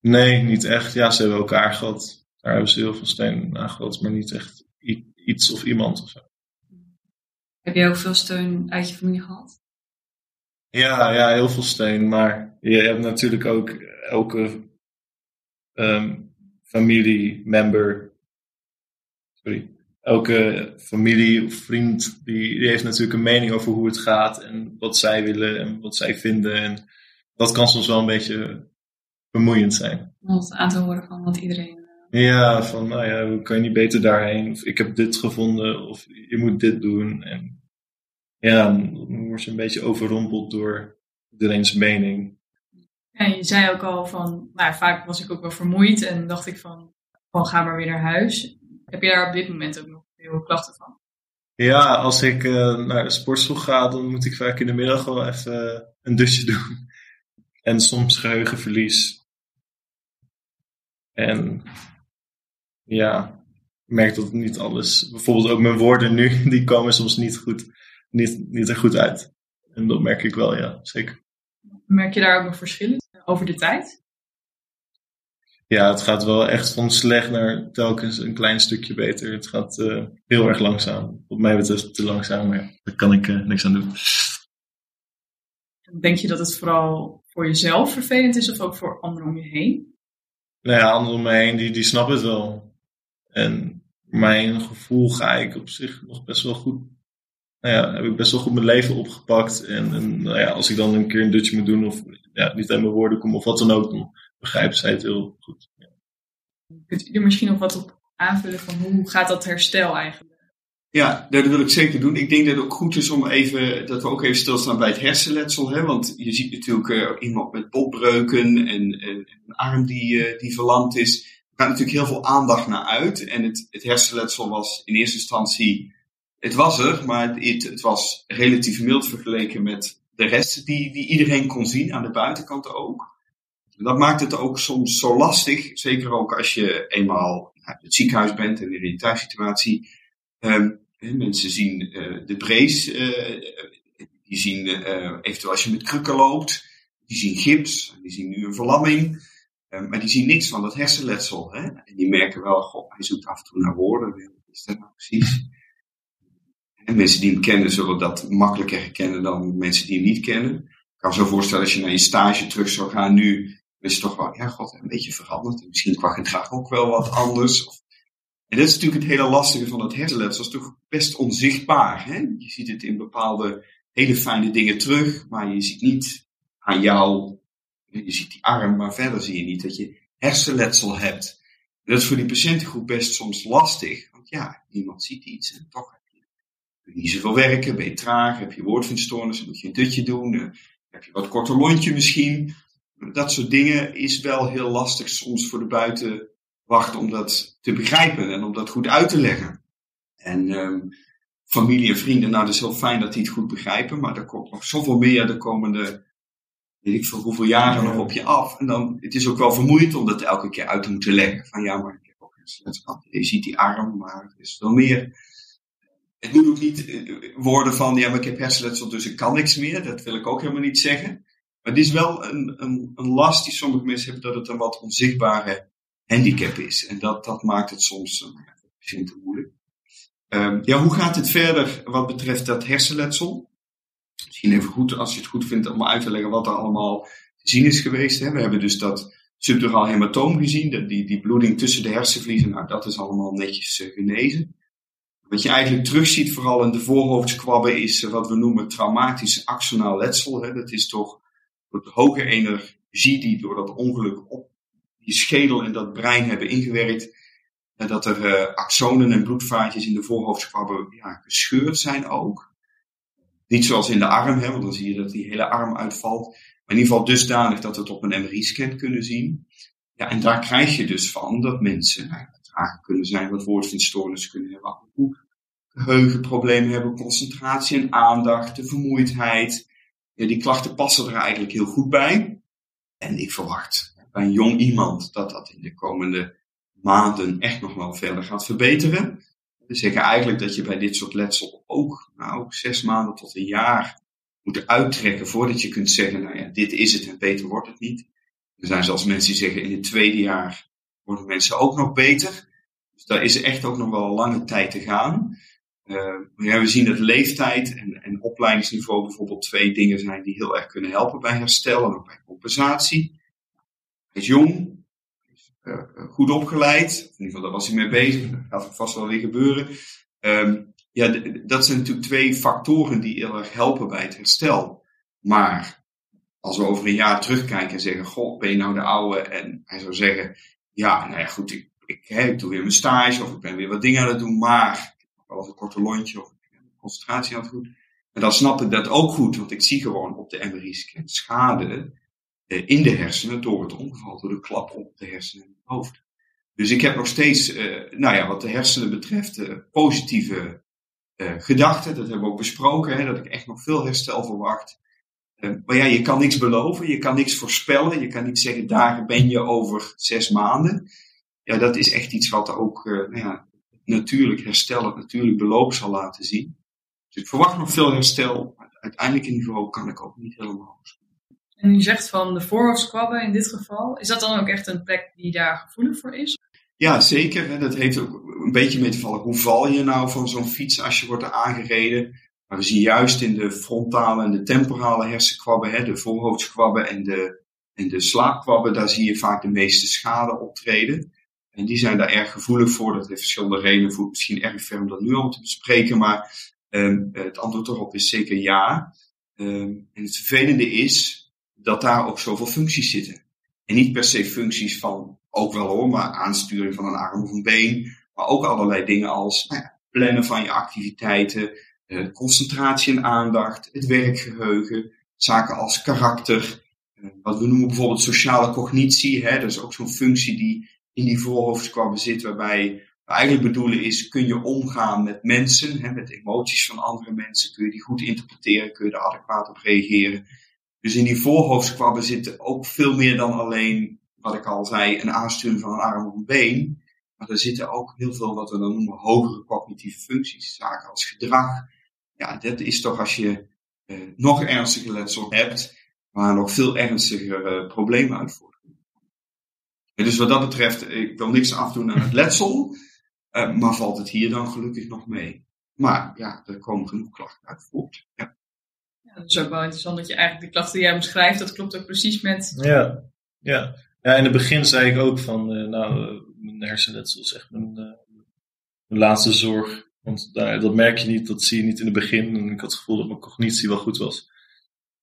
Nee, niet echt. Ja, ze hebben elkaar gehad. Daar hebben ze heel veel steun aan gehad, maar niet echt i- iets of iemand of zo. Heb jij ook veel steun uit je familie gehad? Ja, ja, heel veel steun. Maar je hebt natuurlijk ook elke um, familiemember... Sorry. Elke familie of vriend... Die, die heeft natuurlijk een mening over hoe het gaat. En wat zij willen en wat zij vinden. En dat kan soms wel een beetje vermoeiend zijn. Om het aan te horen van wat iedereen... Ja, van nou ja, kan je niet beter daarheen? Of ik heb dit gevonden. Of je moet dit doen. En... Ja, dan word je een beetje overrompeld door iedereen's mening. Ja, je zei ook al van, nou vaak was ik ook wel vermoeid en dacht ik van, van ga maar weer naar huis. Heb je daar op dit moment ook nog veel klachten van? Ja, als ik uh, naar de sportschool ga, dan moet ik vaak in de middag wel even uh, een dusje doen. En soms geheugenverlies. En ja, ik merk dat niet alles, bijvoorbeeld ook mijn woorden nu, die komen soms niet goed. Niet, niet er goed uit. En dat merk ik wel, ja, zeker. Merk je daar ook nog verschillen over de tijd? Ja, het gaat wel echt van slecht naar telkens een klein stukje beter. Het gaat uh, heel erg langzaam. Wat mij betreft te langzaam, maar ja, daar kan ik uh, niks aan doen. Denk je dat het vooral voor jezelf vervelend is of ook voor anderen om je heen? Nou ja, anderen om me heen, die, die snappen het wel. En mijn gevoel ga ik op zich nog best wel goed. Nou ja, heb ik best wel goed mijn leven opgepakt. En, en nou ja, als ik dan een keer een dutje moet doen of ja, niet aan mijn woorden kom of wat dan ook, dan begrijpen zij het heel goed. Ja. Kunt u er misschien nog wat op aanvullen van hoe gaat dat herstel eigenlijk? Ja, dat wil ik zeker doen. Ik denk dat het ook goed is om even, dat we ook even stilstaan bij het hersenletsel. Hè? Want je ziet natuurlijk uh, iemand met botbreuken en, en een arm die, uh, die verlamd is. Er gaat natuurlijk heel veel aandacht naar uit. En het, het hersenletsel was in eerste instantie... Het was er, maar het, het was relatief mild vergeleken met de rest die, die iedereen kon zien, aan de buitenkant ook. Dat maakt het ook soms zo lastig, zeker ook als je eenmaal uit het ziekenhuis bent en in een thuissituatie. Um, mensen zien uh, de brees, uh, die zien uh, eventueel als je met krukken loopt, die zien gips, die zien nu een verlamming. Um, maar die zien niks van dat hersenletsel. Hè? En die merken wel, goh, hij zoekt af en toe naar woorden, wat is dat nou precies? En mensen die hem kennen zullen dat makkelijker herkennen dan mensen die hem niet kennen. Ik kan me zo voorstellen als je naar je stage terug zou gaan nu, is het toch wel, ja god, een beetje veranderd. Misschien qua gedrag ook wel wat anders. Of En dat is natuurlijk het hele lastige van dat hersenletsel. Dat is toch best onzichtbaar. Hè? Je ziet het in bepaalde hele fijne dingen terug, maar je ziet niet aan jou, je ziet die arm, maar verder zie je niet dat je hersenletsel hebt. En dat is voor die patiëntengroep best soms lastig. Want ja, niemand ziet iets en toch heb je, doe je niet zoveel werken, ben je traag, heb je woordvindstoornis, moet je een dutje doen, uh, heb je wat korter lontje misschien. Dat soort dingen is wel heel lastig soms voor de buitenwacht om dat te begrijpen en om dat goed uit te leggen. En um, familie en vrienden, nou dat is heel fijn dat die het goed begrijpen, maar er komt nog zoveel meer de komende, weet ik veel hoeveel jaren nog op je af. En dan, het is ook wel vermoeiend om dat elke keer uit te moeten leggen. Van ja, maar ik heb ook een, je ziet die arm, maar het is veel meer. Het moet ook niet worden van, ja, maar ik heb hersenletsel, dus ik kan niks meer. Dat wil ik ook helemaal niet zeggen. Maar het is wel een, een, een last die sommige mensen hebben, dat het een wat onzichtbare handicap is. En dat, dat maakt het soms uh, patiënten moeilijk. Um, ja, hoe gaat het verder wat betreft dat hersenletsel? Misschien even goed, als je het goed vindt, om uit te leggen wat er allemaal te zien is geweest. Hè? We hebben dus dat subduraal hematoom gezien, de, die, die bloeding tussen de hersenvliezen. Nou, dat is allemaal netjes uh, genezen. Wat je eigenlijk terugziet, vooral in de voorhoofdskwabben, is uh, wat we noemen traumatisch axonaal letsel. Hè? Dat is toch door de hoge energie die door dat ongeluk op die schedel en dat brein hebben ingewerkt. En dat er uh, axonen en bloedvaatjes in de voorhoofdskwabben ja, gescheurd zijn ook. Niet zoals in de arm, hè, want dan zie je dat die hele arm uitvalt. Maar in ieder geval dusdanig dat we het op een M R I-scan kunnen zien. Ja, en daar krijg je dus van dat mensen nou, traag kunnen zijn, wat woordvindstoornis kunnen hebben. Geheugenproblemen hebben, concentratie en aandacht, de vermoeidheid. Ja, die klachten passen er eigenlijk heel goed bij. En ik verwacht bij een jong iemand dat dat in de komende maanden echt nog wel verder gaat verbeteren. We zeggen eigenlijk dat je bij dit soort letsel ook, nou, ook zes maanden tot een jaar moet uittrekken voordat je kunt zeggen, nou ja, dit is het en beter wordt het niet. Er zijn zelfs mensen die zeggen, in het tweede jaar worden mensen ook nog beter. Dus daar is echt ook nog wel een lange tijd te gaan. Uh, ja, we zien dat leeftijd en, en opleidingsniveau bijvoorbeeld twee dingen zijn die heel erg kunnen helpen bij herstel en ook bij compensatie. Hij is jong. Uh, goed opgeleid, in ieder geval daar was hij mee bezig, dat gaat vast wel weer gebeuren. Um, ja, d- dat zijn natuurlijk twee factoren die heel erg helpen bij het herstel. Maar als we over een jaar terugkijken en zeggen, goh, ben je nou de oude? En hij zou zeggen, ja, nou ja, goed, ik, ik, hè, ik doe weer mijn stage of ik ben weer wat dingen aan het doen, maar ik heb wel eens een korte lontje of ik heb mijn concentratie aan het goed. En dan snap ik dat ook goed, want ik zie gewoon op de M R I-scan schade in de hersenen door het ongeval, door de klap op de hersenen en het hoofd. Dus ik heb nog steeds, uh, nou ja, wat de hersenen betreft, uh, positieve uh, gedachten. Dat hebben we ook besproken, hè, dat ik echt nog veel herstel verwacht. Uh, maar ja, je kan niks beloven, je kan niks voorspellen. Je kan niet zeggen, daar ben je over zes maanden. Ja, dat is echt iets wat ook uh, nou ja, natuurlijk herstellen, natuurlijk beloop zal laten zien. Dus ik verwacht nog veel herstel, maar uiteindelijk in niveau kan ik ook niet helemaal. En u zegt van de voorhoofdskwabben in dit geval. Is dat dan ook echt een plek die daar gevoelig voor is? Ja, zeker. Hè. Dat heeft ook een beetje mee te vallen. Hoe val je nou van zo'n fiets als je wordt aangereden? Maar we zien juist in de frontale en de temporale hersenkwabben, hè, de voorhoofdskwabben en de, en de slaapkwabben, daar zie je vaak de meeste schade optreden. En die zijn daar erg gevoelig voor. Dat heeft verschillende redenen voor. Misschien erg ver om dat nu al te bespreken. Maar um, het antwoord erop is zeker ja. Um, en het vervelende is dat daar ook zoveel functies zitten. En niet per se functies van, ook wel hoor, maar aansturing van een arm of een been. Maar ook allerlei dingen als nou ja, plannen van je activiteiten, eh, concentratie en aandacht, het werkgeheugen, zaken als karakter. Eh, wat we noemen bijvoorbeeld sociale cognitie. Hè, dat is ook zo'n functie die in die voorhoofdskwabben zit, waarbij we eigenlijk bedoelen is, kun je omgaan met mensen, hè, met emoties van andere mensen, kun je die goed interpreteren, kun je er adequaat op reageren. Dus in die voorhoofdskwabben zitten ook veel meer dan alleen, wat ik al zei, een aansturing van een arm of een been. Maar er zitten ook heel veel wat we dan noemen hogere cognitieve functies, zaken als gedrag. Ja, dat is toch als je eh, nog ernstiger letsel hebt, waar nog veel ernstiger eh, problemen uit voortkomen. En dus wat dat betreft, ik wil niks afdoen aan het letsel, eh, maar valt het hier dan gelukkig nog mee. Maar ja, er komen genoeg klachten uit voort, ja. Ja, dat is ook wel interessant dat je eigenlijk de klachten die jij beschrijft, dat klopt ook precies met. Ja, ja. Ja, in het begin zei ik ook van, uh, nou, uh, mijn hersenletsel is echt mijn, uh, een laatste zorg. Want daar, dat merk je niet, dat zie je niet in het begin. En ik had het gevoel dat mijn cognitie wel goed was.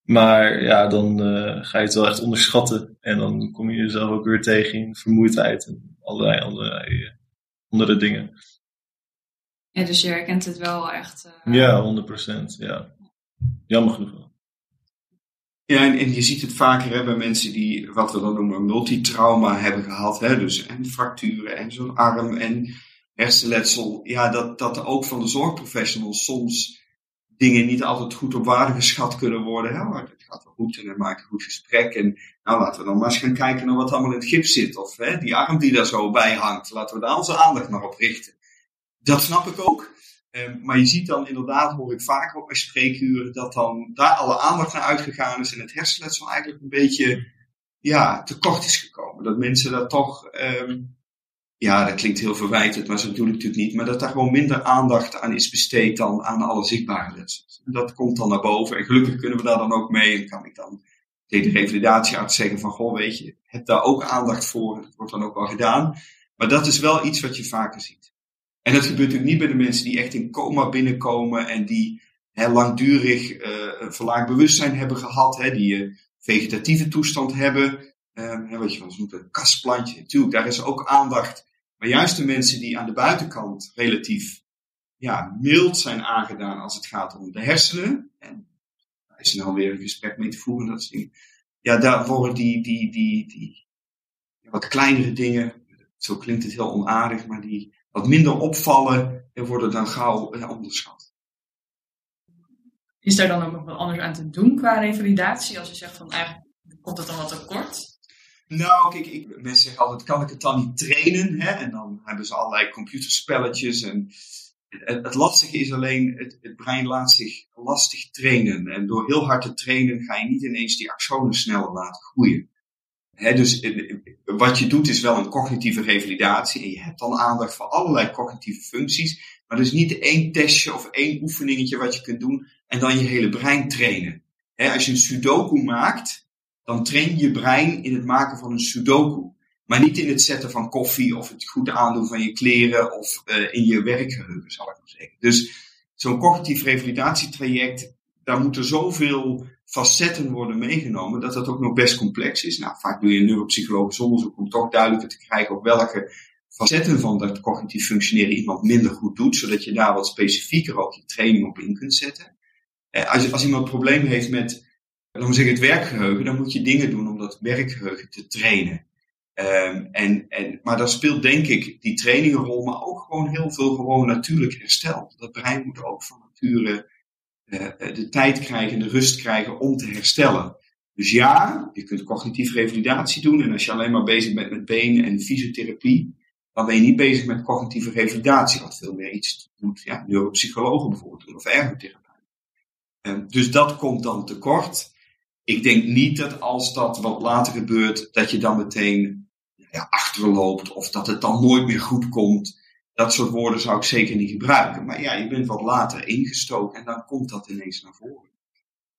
Maar ja, dan uh, ga je het wel echt onderschatten. En dan kom je jezelf ook weer tegen in vermoeidheid en allerlei andere, andere dingen. Ja, dus je herkent het wel echt... Uh... Ja, honderd procent. Ja. Jammer genoeg wel. Ja, en, en je ziet het vaker hè, bij mensen die, wat we dan noemen, multitrauma hebben gehad. Hè, dus en fracturen en zo'n arm en hersenletsel. Ja, dat, dat er ook van de zorgprofessionals soms dingen niet altijd goed op waarde geschat kunnen worden. Hè, maar het gaat wel goed en we maken een goed gesprek. En nou, laten we dan maar eens gaan kijken naar wat allemaal in het gips zit. Of hè, die arm die daar zo bij hangt, laten we daar onze aandacht maar op richten. Dat snap ik ook. Um, maar je ziet dan inderdaad, hoor ik vaker op mijn spreekuren, dat dan daar alle aandacht naar uitgegaan is en het hersenletsel eigenlijk een beetje ja, tekort is gekomen. Dat mensen daar toch, um, ja dat klinkt heel verwijtend, maar zo bedoel ik natuurlijk niet, maar dat daar gewoon minder aandacht aan is besteed dan aan alle zichtbare letsels. En dat komt dan naar boven en gelukkig kunnen we daar dan ook mee en kan ik dan tegen de revalidatiearts zeggen van, goh weet je, heb daar ook aandacht voor, dat wordt dan ook wel gedaan. Maar dat is wel iets wat je vaker ziet. En dat gebeurt natuurlijk niet bij de mensen die echt in coma binnenkomen en die hè, langdurig uh, een verlaagd bewustzijn hebben gehad, hè, die uh, vegetatieve toestand hebben. Um, hè, wat je wel eens noemt, een kastplantje. Natuurlijk, daar is ook aandacht. Maar juist de mensen die aan de buitenkant relatief ja, mild zijn aangedaan als het gaat om de hersenen. En daar is nou weer een gesprek mee te voeren. Dat soort dingen. Ja, daar worden die, die, die, die ja, wat kleinere dingen, zo klinkt het heel onaardig, maar die... wat minder opvallen en worden dan gauw eh, onderschat. Is daar dan ook nog wat anders aan te doen qua revalidatie? Als je zegt van eigenlijk komt het dan wat tekort? Nou, kijk, ik, mensen zeggen altijd kan ik het dan niet trainen? Hè? En dan hebben ze allerlei computerspelletjes. En het, het lastige is alleen, het, het brein laat zich lastig trainen. En door heel hard te trainen ga je niet ineens die axonen sneller laten groeien. He, dus wat je doet is wel een cognitieve revalidatie en je hebt dan aandacht voor allerlei cognitieve functies, maar dus niet één testje of één oefeningetje wat je kunt doen en dan je hele brein trainen. He, als je een sudoku maakt, dan train je brein in het maken van een sudoku, maar niet in het zetten van koffie of het goed aandoen van je kleren of uh, in je werkgeheugen, zal ik maar zeggen. Dus zo'n cognitief revalidatietraject, daar moeten zoveel facetten worden meegenomen, dat dat ook nog best complex is. Nou, vaak doe je een neuropsychologisch onderzoek om toch duidelijker te krijgen op welke facetten van dat cognitief functioneren iemand minder goed doet, zodat je daar wat specifieker ook je training op in kunt zetten. Eh, als, als iemand een probleem heeft met, laten we zeggen, het werkgeheugen, dan moet je dingen doen om dat werkgeheugen te trainen. Um, en, en, maar daar speelt denk ik die training een rol, maar ook gewoon heel veel gewoon natuurlijk herstel. Dat brein moet ook van nature de tijd krijgen en de rust krijgen om te herstellen. Dus ja, je kunt cognitieve revalidatie doen en als je alleen maar bezig bent met been en fysiotherapie, dan ben je niet bezig met cognitieve revalidatie, wat veel meer iets doet, ja, neuropsychologen bijvoorbeeld doen of ergotherapeuten. Dus dat komt dan tekort. Ik denk niet dat als dat wat later gebeurt, dat je dan meteen ja, achterloopt of dat het dan nooit meer goed komt. Dat soort woorden zou ik zeker niet gebruiken. Maar ja, je bent wat later ingestoken en dan komt dat ineens naar voren.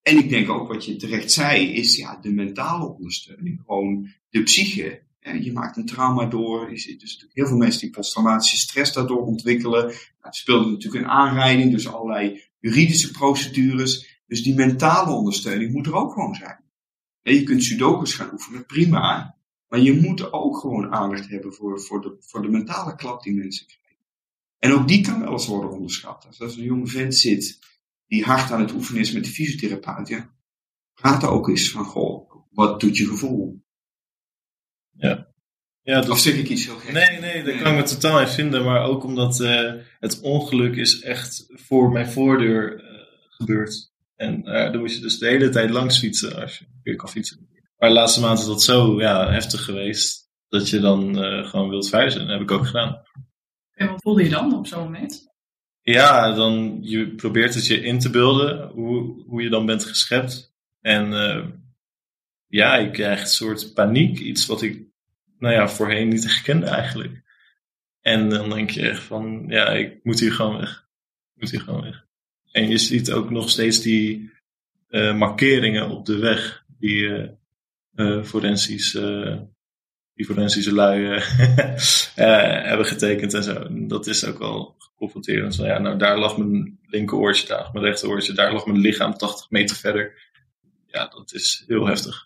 En ik denk ook wat je terecht zei, is ja, de mentale ondersteuning. Gewoon de psyche. Je maakt een trauma door. Er zijn dus heel veel mensen die posttraumatische stress daardoor ontwikkelen. Nou, het speelde natuurlijk een aanrijding, dus allerlei juridische procedures. Dus die mentale ondersteuning moet er ook gewoon zijn. Je kunt sudokus gaan oefenen, prima. Maar je moet ook gewoon aandacht hebben voor, voor, de, voor de mentale klap die mensen krijgen. En ook die kan wel eens worden onderschat. Als er een jonge vent zit die hard aan het oefenen is met de fysiotherapeut, ja, praat er ook eens van, goh, wat doet je gevoel? Ja. Ja dat... Of zeg ik iets heel gek? Nee, nee, daar kan ik me totaal in vinden. Maar ook omdat uh, het ongeluk is echt voor mijn voordeur uh, gebeurd. En uh, dan moet je dus de hele tijd langs fietsen als je weer kan fietsen. Maar de laatste maand is dat zo ja, heftig geweest dat je dan uh, gewoon wilt verhuizen. Dat heb ik ook gedaan. En wat voelde je dan op zo'n moment? Ja, dan je probeert het je in te beelden hoe, hoe je dan bent geschept. En uh, ja, ik krijg een soort paniek. Iets wat ik nou ja, voorheen niet echt kende eigenlijk. En dan denk je echt van, ja, ik moet hier gewoon weg. Ik moet hier gewoon weg. En je ziet ook nog steeds die uh, markeringen op de weg die... Uh, Uh, forensisch uh, die forensische lui uh, uh, hebben getekend en zo. En dat is ook wel geconfronterend. Van, ja, nou, daar lag mijn linkeroortje, daar lag mijn rechteroortje, daar lag mijn lichaam tachtig meter verder. Ja, dat is heel heftig.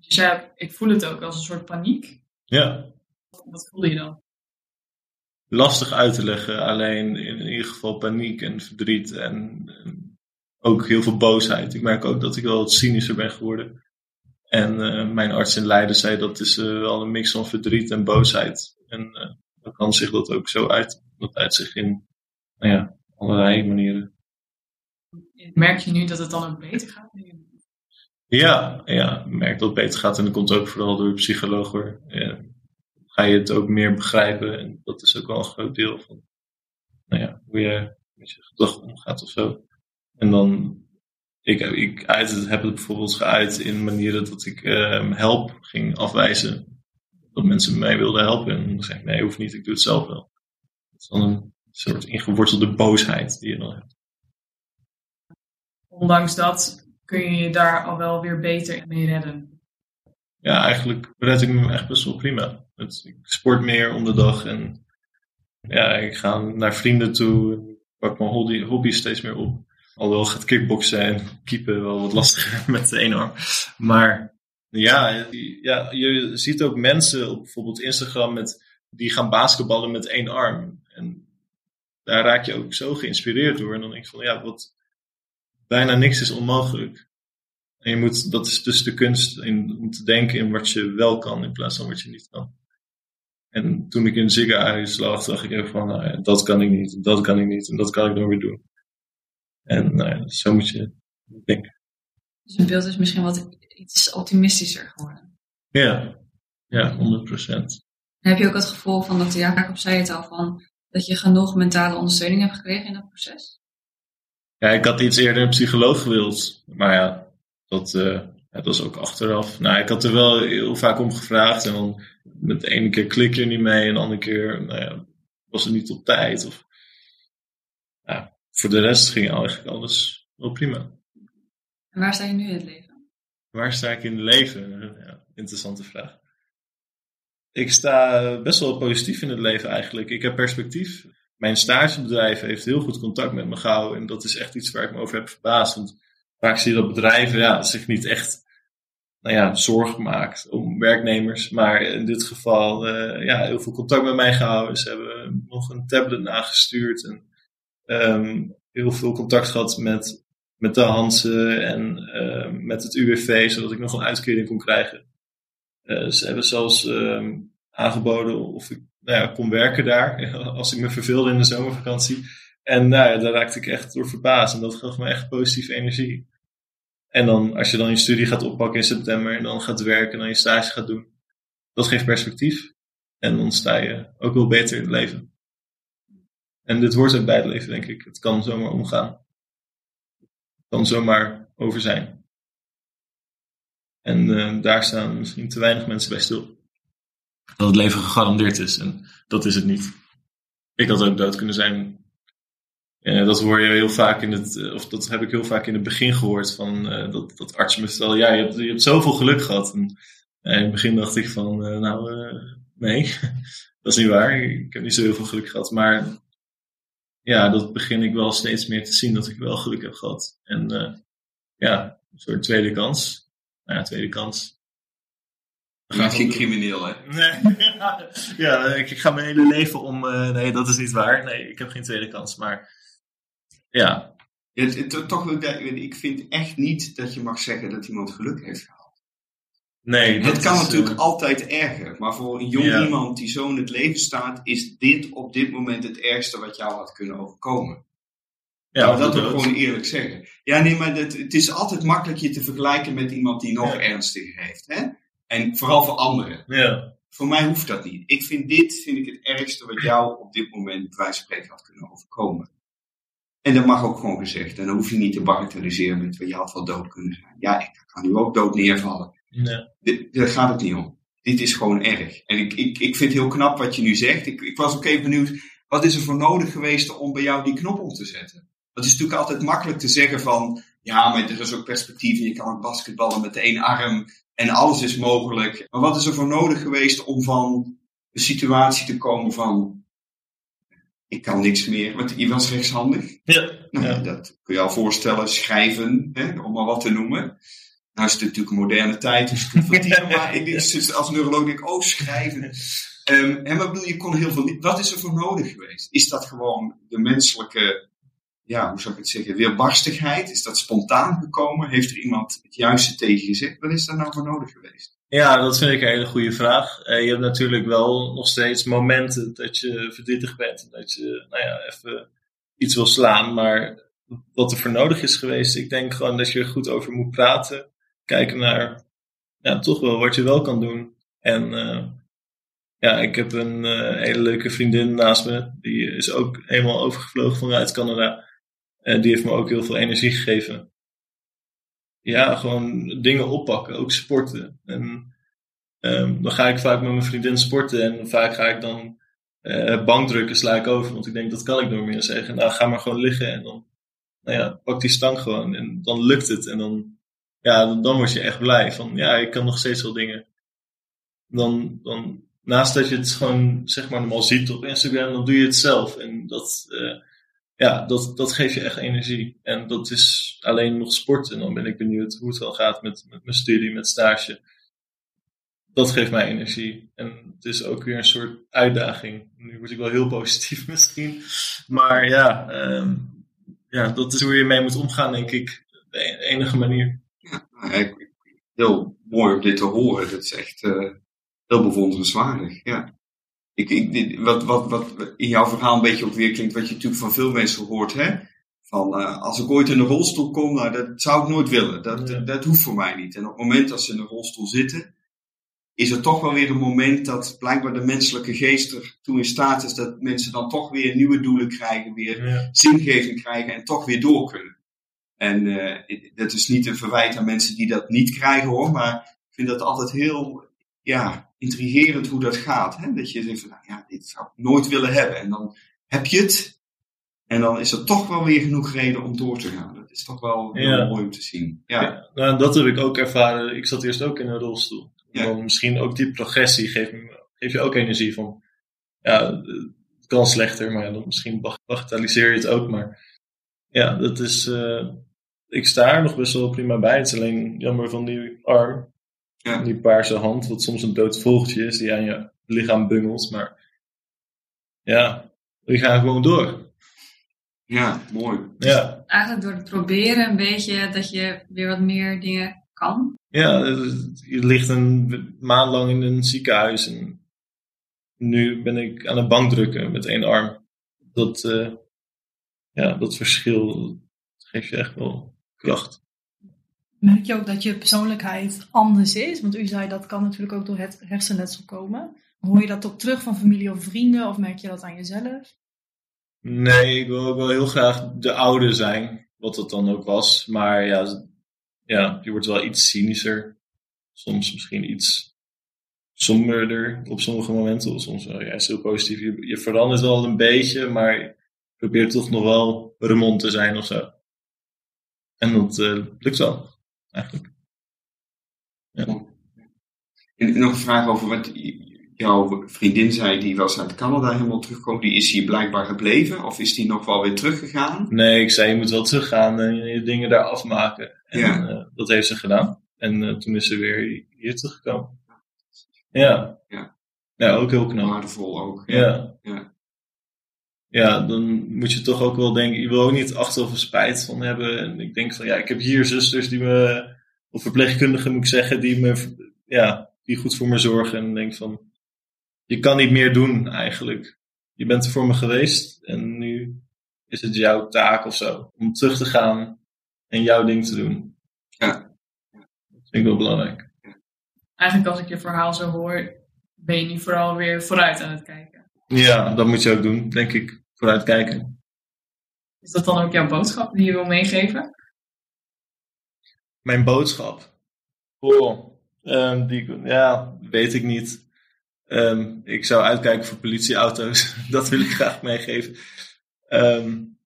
Dus ja, ik voel het ook als een soort paniek. Ja. Wat voelde je dan? Lastig uit te leggen, alleen in ieder geval paniek en verdriet en, en ook heel veel boosheid. Ik merk ook dat ik wel wat cynischer ben geworden. En uh, mijn arts in Leiden zei dat is uh, wel een mix van verdriet en boosheid. En uh, dan kan zich dat ook zo uit. Dat uit zich in nou ja, allerlei manieren. Merk je nu dat het dan ook beter gaat? Ja, ja, ik merk dat het beter gaat en dat komt ook vooral door de psycholoog hoor. Ja. Ga je het ook meer begrijpen. En dat is ook wel een groot deel van nou ja, hoe je met je gedrag omgaat of zo. En dan, ik, ik uit het, heb het bijvoorbeeld geuit in manieren dat ik uh, help ging afwijzen. Dat mensen mij wilden helpen. En dan zei ik, nee, hoeft niet, ik doe het zelf wel. Dat is dan een soort ingewortelde boosheid die je dan hebt. Ondanks dat kun je je daar al wel weer beter mee redden. Ja, eigenlijk red ik me echt best wel prima. Het, ik sport meer om de dag en ja, ik ga naar vrienden toe. Ik pak mijn hobby, hobby steeds meer op. Alhoewel gaat kickboksen en keepen wel wat lastiger met de ene arm. Maar ja, ja, je ziet ook mensen op bijvoorbeeld Instagram met, die gaan basketballen met één arm. En daar raak je ook zo geïnspireerd door. En dan denk je van ja, wat bijna niks is onmogelijk. En je moet, dat is dus de kunst in, om te denken in wat je wel kan in plaats van wat je niet kan. En toen ik in het ziekenhuis lag, dacht ik ook van, nou ja, dat kan ik niet, dat kan ik niet en dat kan ik nog weer doen. En nou ja, zo moet je denken. Dus het beeld is misschien wat iets optimistischer geworden. Ja, ja, honderd procent. Heb je ook het gevoel van, dat Jacob zei het al, van dat je genoeg mentale ondersteuning hebt gekregen in dat proces? Ja, ik had iets eerder een psycholoog gewild, maar ja. Dat, uh, dat was ook achteraf. Nou, ik had er wel heel vaak om gevraagd. En dan met de ene keer klik je er niet mee. En de andere keer nou ja, was het niet op tijd. Of, nou, voor de rest ging eigenlijk alles wel prima. En waar sta je nu in het leven? Waar sta ik in het leven? Ja, interessante vraag. Ik sta best wel positief in het leven eigenlijk. Ik heb perspectief. Mijn stagebedrijf heeft heel goed contact met me gehouden. En dat is echt iets waar ik me over heb verbaasd. Want vaak zie je dat bedrijven ja, zich niet echt nou ja, zorg maakt om werknemers. Maar in dit geval uh, ja, heel veel contact met mij gehouden. Ze hebben nog een tablet nagestuurd. En um, heel veel contact gehad met, met de Hansen en uh, met het U W V. Zodat ik nog een uitkering kon krijgen. Uh, ze hebben zelfs um, aangeboden of ik nou ja, kon werken daar. Als ik me verveelde in de zomervakantie. En nou ja, daar raakte ik echt door verbaasd. En dat gaf me echt positieve energie. En dan, als je dan je studie gaat oppakken in september. En dan gaat werken en dan je stage gaat doen. Dat geeft perspectief. En dan sta je ook wel beter in het leven. En dit hoort ook bij het leven, denk ik. Het kan zomaar omgaan. Het kan zomaar over zijn. En uh, daar staan misschien te weinig mensen bij stil. Dat het leven gegarandeerd is. En dat is het niet. Ik had ook dood kunnen zijn. Uh, dat hoor je heel vaak in het, uh, of dat heb ik heel vaak in het begin gehoord van uh, dat, dat artsen me vertelden, ja, je hebt, je hebt zoveel geluk gehad. En, uh, in het begin dacht ik van, uh, nou, uh, nee, dat is niet waar. Ik heb niet zo heel veel geluk gehad. Maar ja, dat begin ik wel steeds meer te zien dat ik wel geluk heb gehad. En uh, ja, een soort tweede kans. Nou ja, tweede kans. Je bent geen crimineel, hè? Nee, ja, ja ik, ik ga mijn hele leven om, uh, nee, dat is niet waar. Nee, ik heb geen tweede kans, maar... Ja. ja to, toch wil ik dat, ik vind echt niet dat je mag zeggen dat iemand geluk heeft gehad. Nee. Het kan is, natuurlijk uh, altijd erger. Maar voor een jong yeah. iemand die zo in het leven staat, is dit op dit moment het ergste wat jou had kunnen overkomen. Ja, nou, dat wil ik gewoon eerlijk zeggen. Ja, nee, maar dat, het is altijd makkelijk je te vergelijken met iemand die nog ja. ernstiger heeft. Hè? En vooral voor anderen. Ja. Voor mij hoeft dat niet. Ik vind dit vind ik het ergste wat jou op dit moment bij wijze van spreken had kunnen overkomen. En dat mag ook gewoon gezegd. En dan hoef je niet te bagatelliseren met, je had wel dood kunnen zijn. Ja, ik kan nu ook dood neervallen. Nee. Daar gaat het niet om. Dit is gewoon erg. En ik, ik, ik vind het heel knap wat je nu zegt. Ik, ik was ook even benieuwd, wat is er voor nodig geweest om bij jou die knop om te zetten? Dat is natuurlijk altijd makkelijk te zeggen van, ja, maar er is ook perspectief en je kan ook basketballen met één arm. En alles is mogelijk. Maar wat is er voor nodig geweest om van een situatie te komen van... ik kan niks meer, want je was rechtshandig. Ja. Nou, ja. Dat kun je al voorstellen, schrijven, hè, om maar wat te noemen. Nou is het natuurlijk een moderne tijd, dus maar in dit, dus als neuroloog denk ik, oh, schrijven. Um, en maar bedoel, je kon heel veel... Wat is er voor nodig geweest? Is dat gewoon de menselijke, ja, hoe zou ik het zeggen, weerbarstigheid? Is dat spontaan gekomen? Heeft er iemand het juiste tegen gezegd? Wat is daar nou voor nodig geweest? Ja, dat vind ik een hele goede vraag. Uh, je hebt natuurlijk wel nog steeds momenten dat je verdrietig bent en dat je, nou ja, even iets wil slaan. Maar wat er voor nodig is geweest, ik denk gewoon dat je er goed over moet praten. Kijken naar, ja, toch wel wat je wel kan doen. En uh, ja, ik heb een uh, hele leuke vriendin naast me. Die is ook eenmaal overgevlogen vanuit Canada. Uh, die heeft me ook heel veel energie gegeven. Ja, gewoon dingen oppakken, ook sporten. En um, dan ga ik vaak met mijn vriendin sporten en vaak ga ik dan uh, bankdrukken sla ik over, want ik denk dat kan ik door meer zeggen. Nou, ga maar gewoon liggen en dan, nou ja, pak die stang gewoon en dan lukt het. En dan, ja, dan, dan word je echt blij van, ja, ik kan nog steeds wel dingen. Dan, dan naast dat je het gewoon, zeg maar, normaal ziet op Instagram, dan doe je het zelf en dat... Uh, Ja, dat, dat geeft je echt energie. En dat is alleen nog sport. En dan ben ik benieuwd hoe het wel gaat met, met mijn studie, met stage. Dat geeft mij energie. En het is ook weer een soort uitdaging. Nu word ik wel heel positief misschien. Maar ja, um, ja dat is hoe je mee moet omgaan, denk ik. De enige manier. Ja, heel mooi om dit te horen. Dat is echt uh, heel bewonderenswaardig, ja. Ik, ik, wat, wat, wat in jouw verhaal een beetje ook weer klinkt, wat je natuurlijk van veel mensen hoort, hè? Van uh, als ik ooit in een rolstoel kom, nou, dat zou ik nooit willen. Dat, ja. dat hoeft voor mij niet. En op het moment dat ze in een rolstoel zitten, is er toch wel weer een moment dat blijkbaar de menselijke geest ertoe in staat is dat mensen dan toch weer nieuwe doelen krijgen, weer ja. zingeving krijgen en toch weer door kunnen. En uh, dat is niet een verwijt aan mensen die dat niet krijgen, hoor, maar ik vind dat altijd heel... ja, intrigerend hoe dat gaat. Hè? Dat je denkt van, nou ja, dit zou ik nooit willen hebben. En dan heb je het. En dan is er toch wel weer genoeg reden om door te gaan. Dat is toch wel heel ja. mooi om te zien. Ja. Ja, nou, dat heb ik ook ervaren. Ik zat eerst ook in een rolstoel. Ja. Dan misschien ook die progressie geeft, geeft je ook energie van. Ja, het kan slechter, maar dan misschien bagatelliseer je het ook. Maar ja, dat is... Uh, ik sta er nog best wel prima bij. Het is alleen jammer van die arm. Ja. Die paarse hand, wat soms een dood vogeltje is, die aan je lichaam bungelt. Maar ja, we gaan gewoon door. Ja, mooi. Ja. Eigenlijk door te proberen een beetje dat je weer wat meer dingen kan. Ja, je ligt een maand lang in een ziekenhuis. En nu ben ik aan een bank drukken met één arm. Dat, uh, ja, dat verschil geeft je echt wel kracht. Merk je ook dat je persoonlijkheid anders is? Want u zei dat kan natuurlijk ook door het hersenletsel komen. Hoor je dat ook terug van familie of vrienden? Of merk je dat aan jezelf? Nee, ik wil ook wel heel graag de oude zijn. Wat dat dan ook was. Maar ja, ja je wordt wel iets cynischer. Soms misschien iets somberder op sommige momenten. Of soms wel juist heel positief. Je, je verandert wel een beetje. Maar je probeert toch nog wel Remon te zijn of zo. En dat uh, lukt wel. Eigenlijk. Ja. En nog een vraag over wat jouw vriendin zei, die was uit Canada helemaal teruggekomen. Die is hier blijkbaar gebleven, of is die nog wel weer teruggegaan? Nee, ik zei, je moet wel teruggaan en je dingen daar afmaken. En ja. uh, dat heeft ze gedaan. En uh, toen is ze weer hier teruggekomen. Ja. Ja, ja ook heel knap. Waardevol ook. Ja. Ja. Ja. Ja, dan moet je toch ook wel denken, je wil ook niet achteraf spijt van hebben. En ik denk van, ja, ik heb hier zusters die me, of verpleegkundigen moet ik zeggen, die me, ja, die goed voor me zorgen. En denk van, je kan niet meer doen eigenlijk. Je bent er voor me geweest en nu is het jouw taak of zo. Om terug te gaan en jouw ding te doen. Ja. Dat vind ik wel belangrijk. Eigenlijk als ik je verhaal zo hoor, ben je nu vooral weer vooruit aan het kijken. Ja, dat moet je ook doen, denk ik. Vooruitkijken. Is dat dan ook jouw boodschap die je wil meegeven? Mijn boodschap? Oh, um, die, ja, weet ik niet. Um, ik zou uitkijken voor politieauto's. Dat wil ik graag meegeven. Um,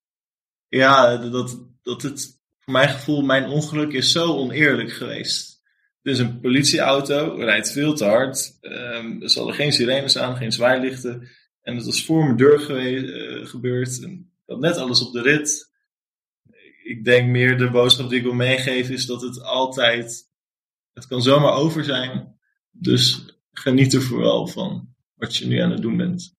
ja, dat, dat het voor mijn gevoel, mijn ongeluk is zo oneerlijk geweest. Dus een politieauto rijdt veel te hard. Um, er hadden geen sirenes aan, geen zwaailichten. En het was voor mijn deur geweest, uh, gebeurd. En ik had net alles op de rit. Ik denk meer de boodschap die ik wil meegeven is dat het altijd... Het kan zomaar over zijn. Dus geniet er vooral van wat je nu aan het doen bent.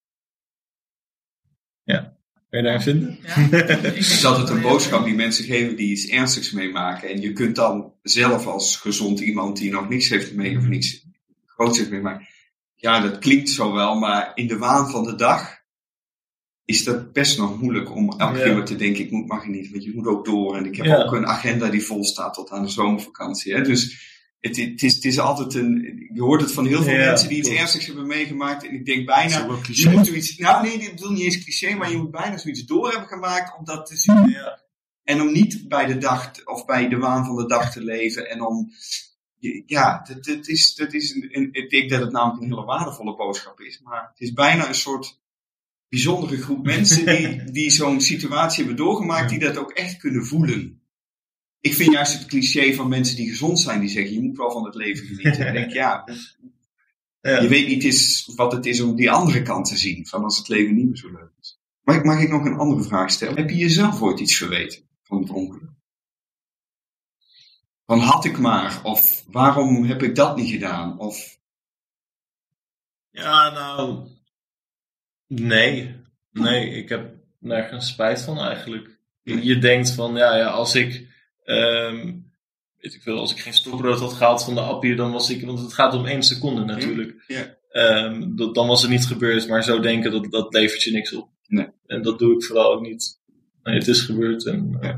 Ja. Kun je daarin vinden? Ja. Het is altijd een boodschap die mensen geven die iets ernstigs meemaken. En je kunt dan zelf als gezond iemand die nog niks heeft meegemaakt, of niks groots heeft meegemaakt. Ja, dat klinkt zo wel, maar in de waan van de dag is dat best nog moeilijk om elke keer ja. te denken, ik moet maar genieten, want je moet ook door. En ik heb ja. ook een agenda die vol staat tot aan de zomervakantie. Hè? Dus... Het, het, is, het is altijd een... Je hoort het van heel veel ja, mensen die iets klopt. ernstigs hebben meegemaakt. En ik denk bijna... Je moet zoiets, nou nee, ik bedoel niet eens cliché. Maar je moet bijna zoiets door hebben gemaakt om dat te zien. Ja. En om niet bij de dag... Of bij de waan van de dag te leven. En om... Ja, dat, dat is... Dat is een, een, ik denk dat het namelijk een hele waardevolle boodschap is. Maar het is bijna een soort... Bijzondere groep mensen die, die zo'n situatie hebben doorgemaakt. Die dat ook echt kunnen voelen. Ik vind juist het cliché van mensen die gezond zijn, die zeggen, je moet wel van het leven genieten. En ik denk, ja, ja, je weet niet eens wat het is om die andere kant te zien, van als het leven niet meer zo leuk is. Maar mag ik nog een andere vraag stellen? Heb je jezelf ooit iets verweten van het ongeluk? Van had ik maar, of waarom heb ik dat niet gedaan? Of... Ja, nou, nee. Nee, ik heb nergens spijt van eigenlijk. Je denkt van, ja, ja als ik... Um, weet ik veel, als ik geen stokbrood had gehaald van de appie, dan was ik, want het gaat om één seconde natuurlijk. Yeah. Um, dat, dan was het niet gebeurd, maar zo denken, dat, dat levert je niks op. Nee. En dat doe ik vooral ook niet. Nee, het is gebeurd en ja, uh,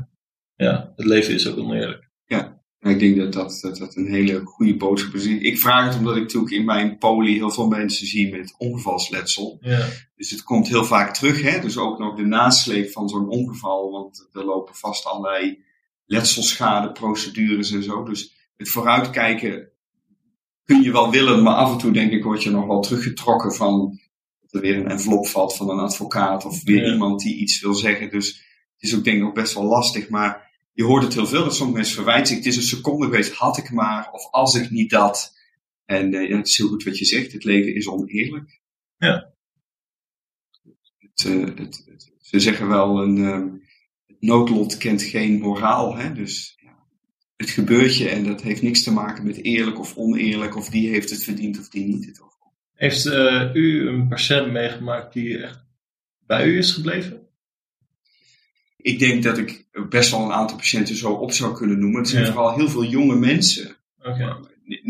ja het leven is ook oneerlijk. Ja, en ik denk dat dat, dat dat een hele goede boodschap is. Ik vraag het omdat ik natuurlijk in mijn poli heel veel mensen zie met ongevalsletsel. Yeah. Dus het komt heel vaak terug, hè? Dus ook nog de nasleep van zo'n ongeval, want er lopen vast allerlei letselschadeprocedures en zo. Dus het vooruitkijken kun je wel willen, maar af en toe denk ik word je nog wel teruggetrokken van dat er weer een envelop valt van een advocaat of weer ja. iemand die iets wil zeggen. Dus het is ook denk ik ook best wel lastig, maar je hoort het heel veel dat sommige mensen verwijten zich. Het is een seconde geweest, had ik maar, of als ik niet dat. En eh, het is heel goed wat je zegt, het leven is oneerlijk. Ja. Het, het, het, het, ze zeggen wel een... Um, noodlot kent geen moraal, hè? Dus ja, het gebeurt je en dat heeft niks te maken met eerlijk of oneerlijk, of die heeft het verdiend of die niet. Het heeft uh, u een patiënt meegemaakt die echt bij u is gebleven? Ik denk dat ik best wel een aantal patiënten zo op zou kunnen noemen. Het zijn ja. vooral heel veel jonge mensen, okay.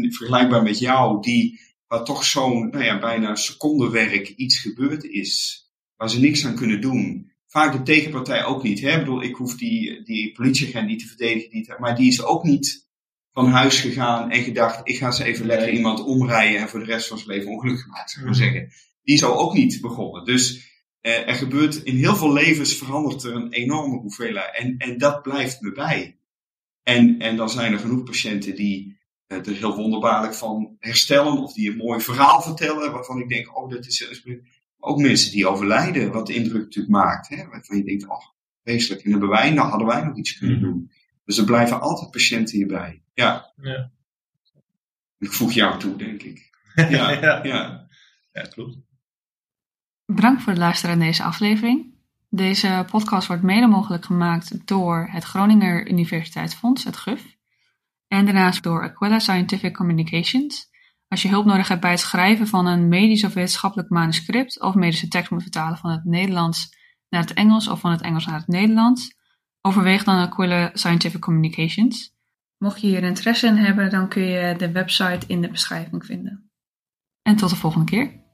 vergelijkbaar met jou, die waar toch zo'n nou ja, bijna secondenwerk iets gebeurd is, waar ze niks aan kunnen doen. Vaak de tegenpartij ook niet. Hè? Ik bedoel, ik hoef die, die politieagent niet te verdedigen. Niet, maar die is ook niet van huis gegaan en gedacht, ik ga ze even lekker nee. iemand omrijden en voor de rest van zijn leven ongelukkig maken, zou ik maar zeggen. Die is ook niet begonnen. Dus eh, er gebeurt in heel veel levens verandert er een enorme hoeveelheid. En, en dat blijft me bij. En, en dan zijn er genoeg patiënten die eh, er heel wonderbaarlijk van herstellen of die een mooi verhaal vertellen waarvan ik denk, oh, dat is zelfs... Ook mensen die overlijden, wat de indruk natuurlijk maakt. Hè? Waarvan je denkt, oh, vreselijk. En hebben wij, nou hadden wij nog iets kunnen doen. Dus er blijven altijd patiënten hierbij. Ja. ja. Ik voeg jou toe, denk ik. Ja, ja. ja. ja klopt. Bedankt voor het luisteren aan deze aflevering. Deze podcast wordt mede mogelijk gemaakt door het Groninger Universiteitsfonds, het G U F. En daarnaast door Aquila Scientific Communications. Als je hulp nodig hebt bij het schrijven van een medisch of wetenschappelijk manuscript of medische tekst moet vertalen van het Nederlands naar het Engels of van het Engels naar het Nederlands, overweeg dan Aquila Scientific Communications. Mocht je hier interesse in hebben, dan kun je de website in de beschrijving vinden. En tot de volgende keer.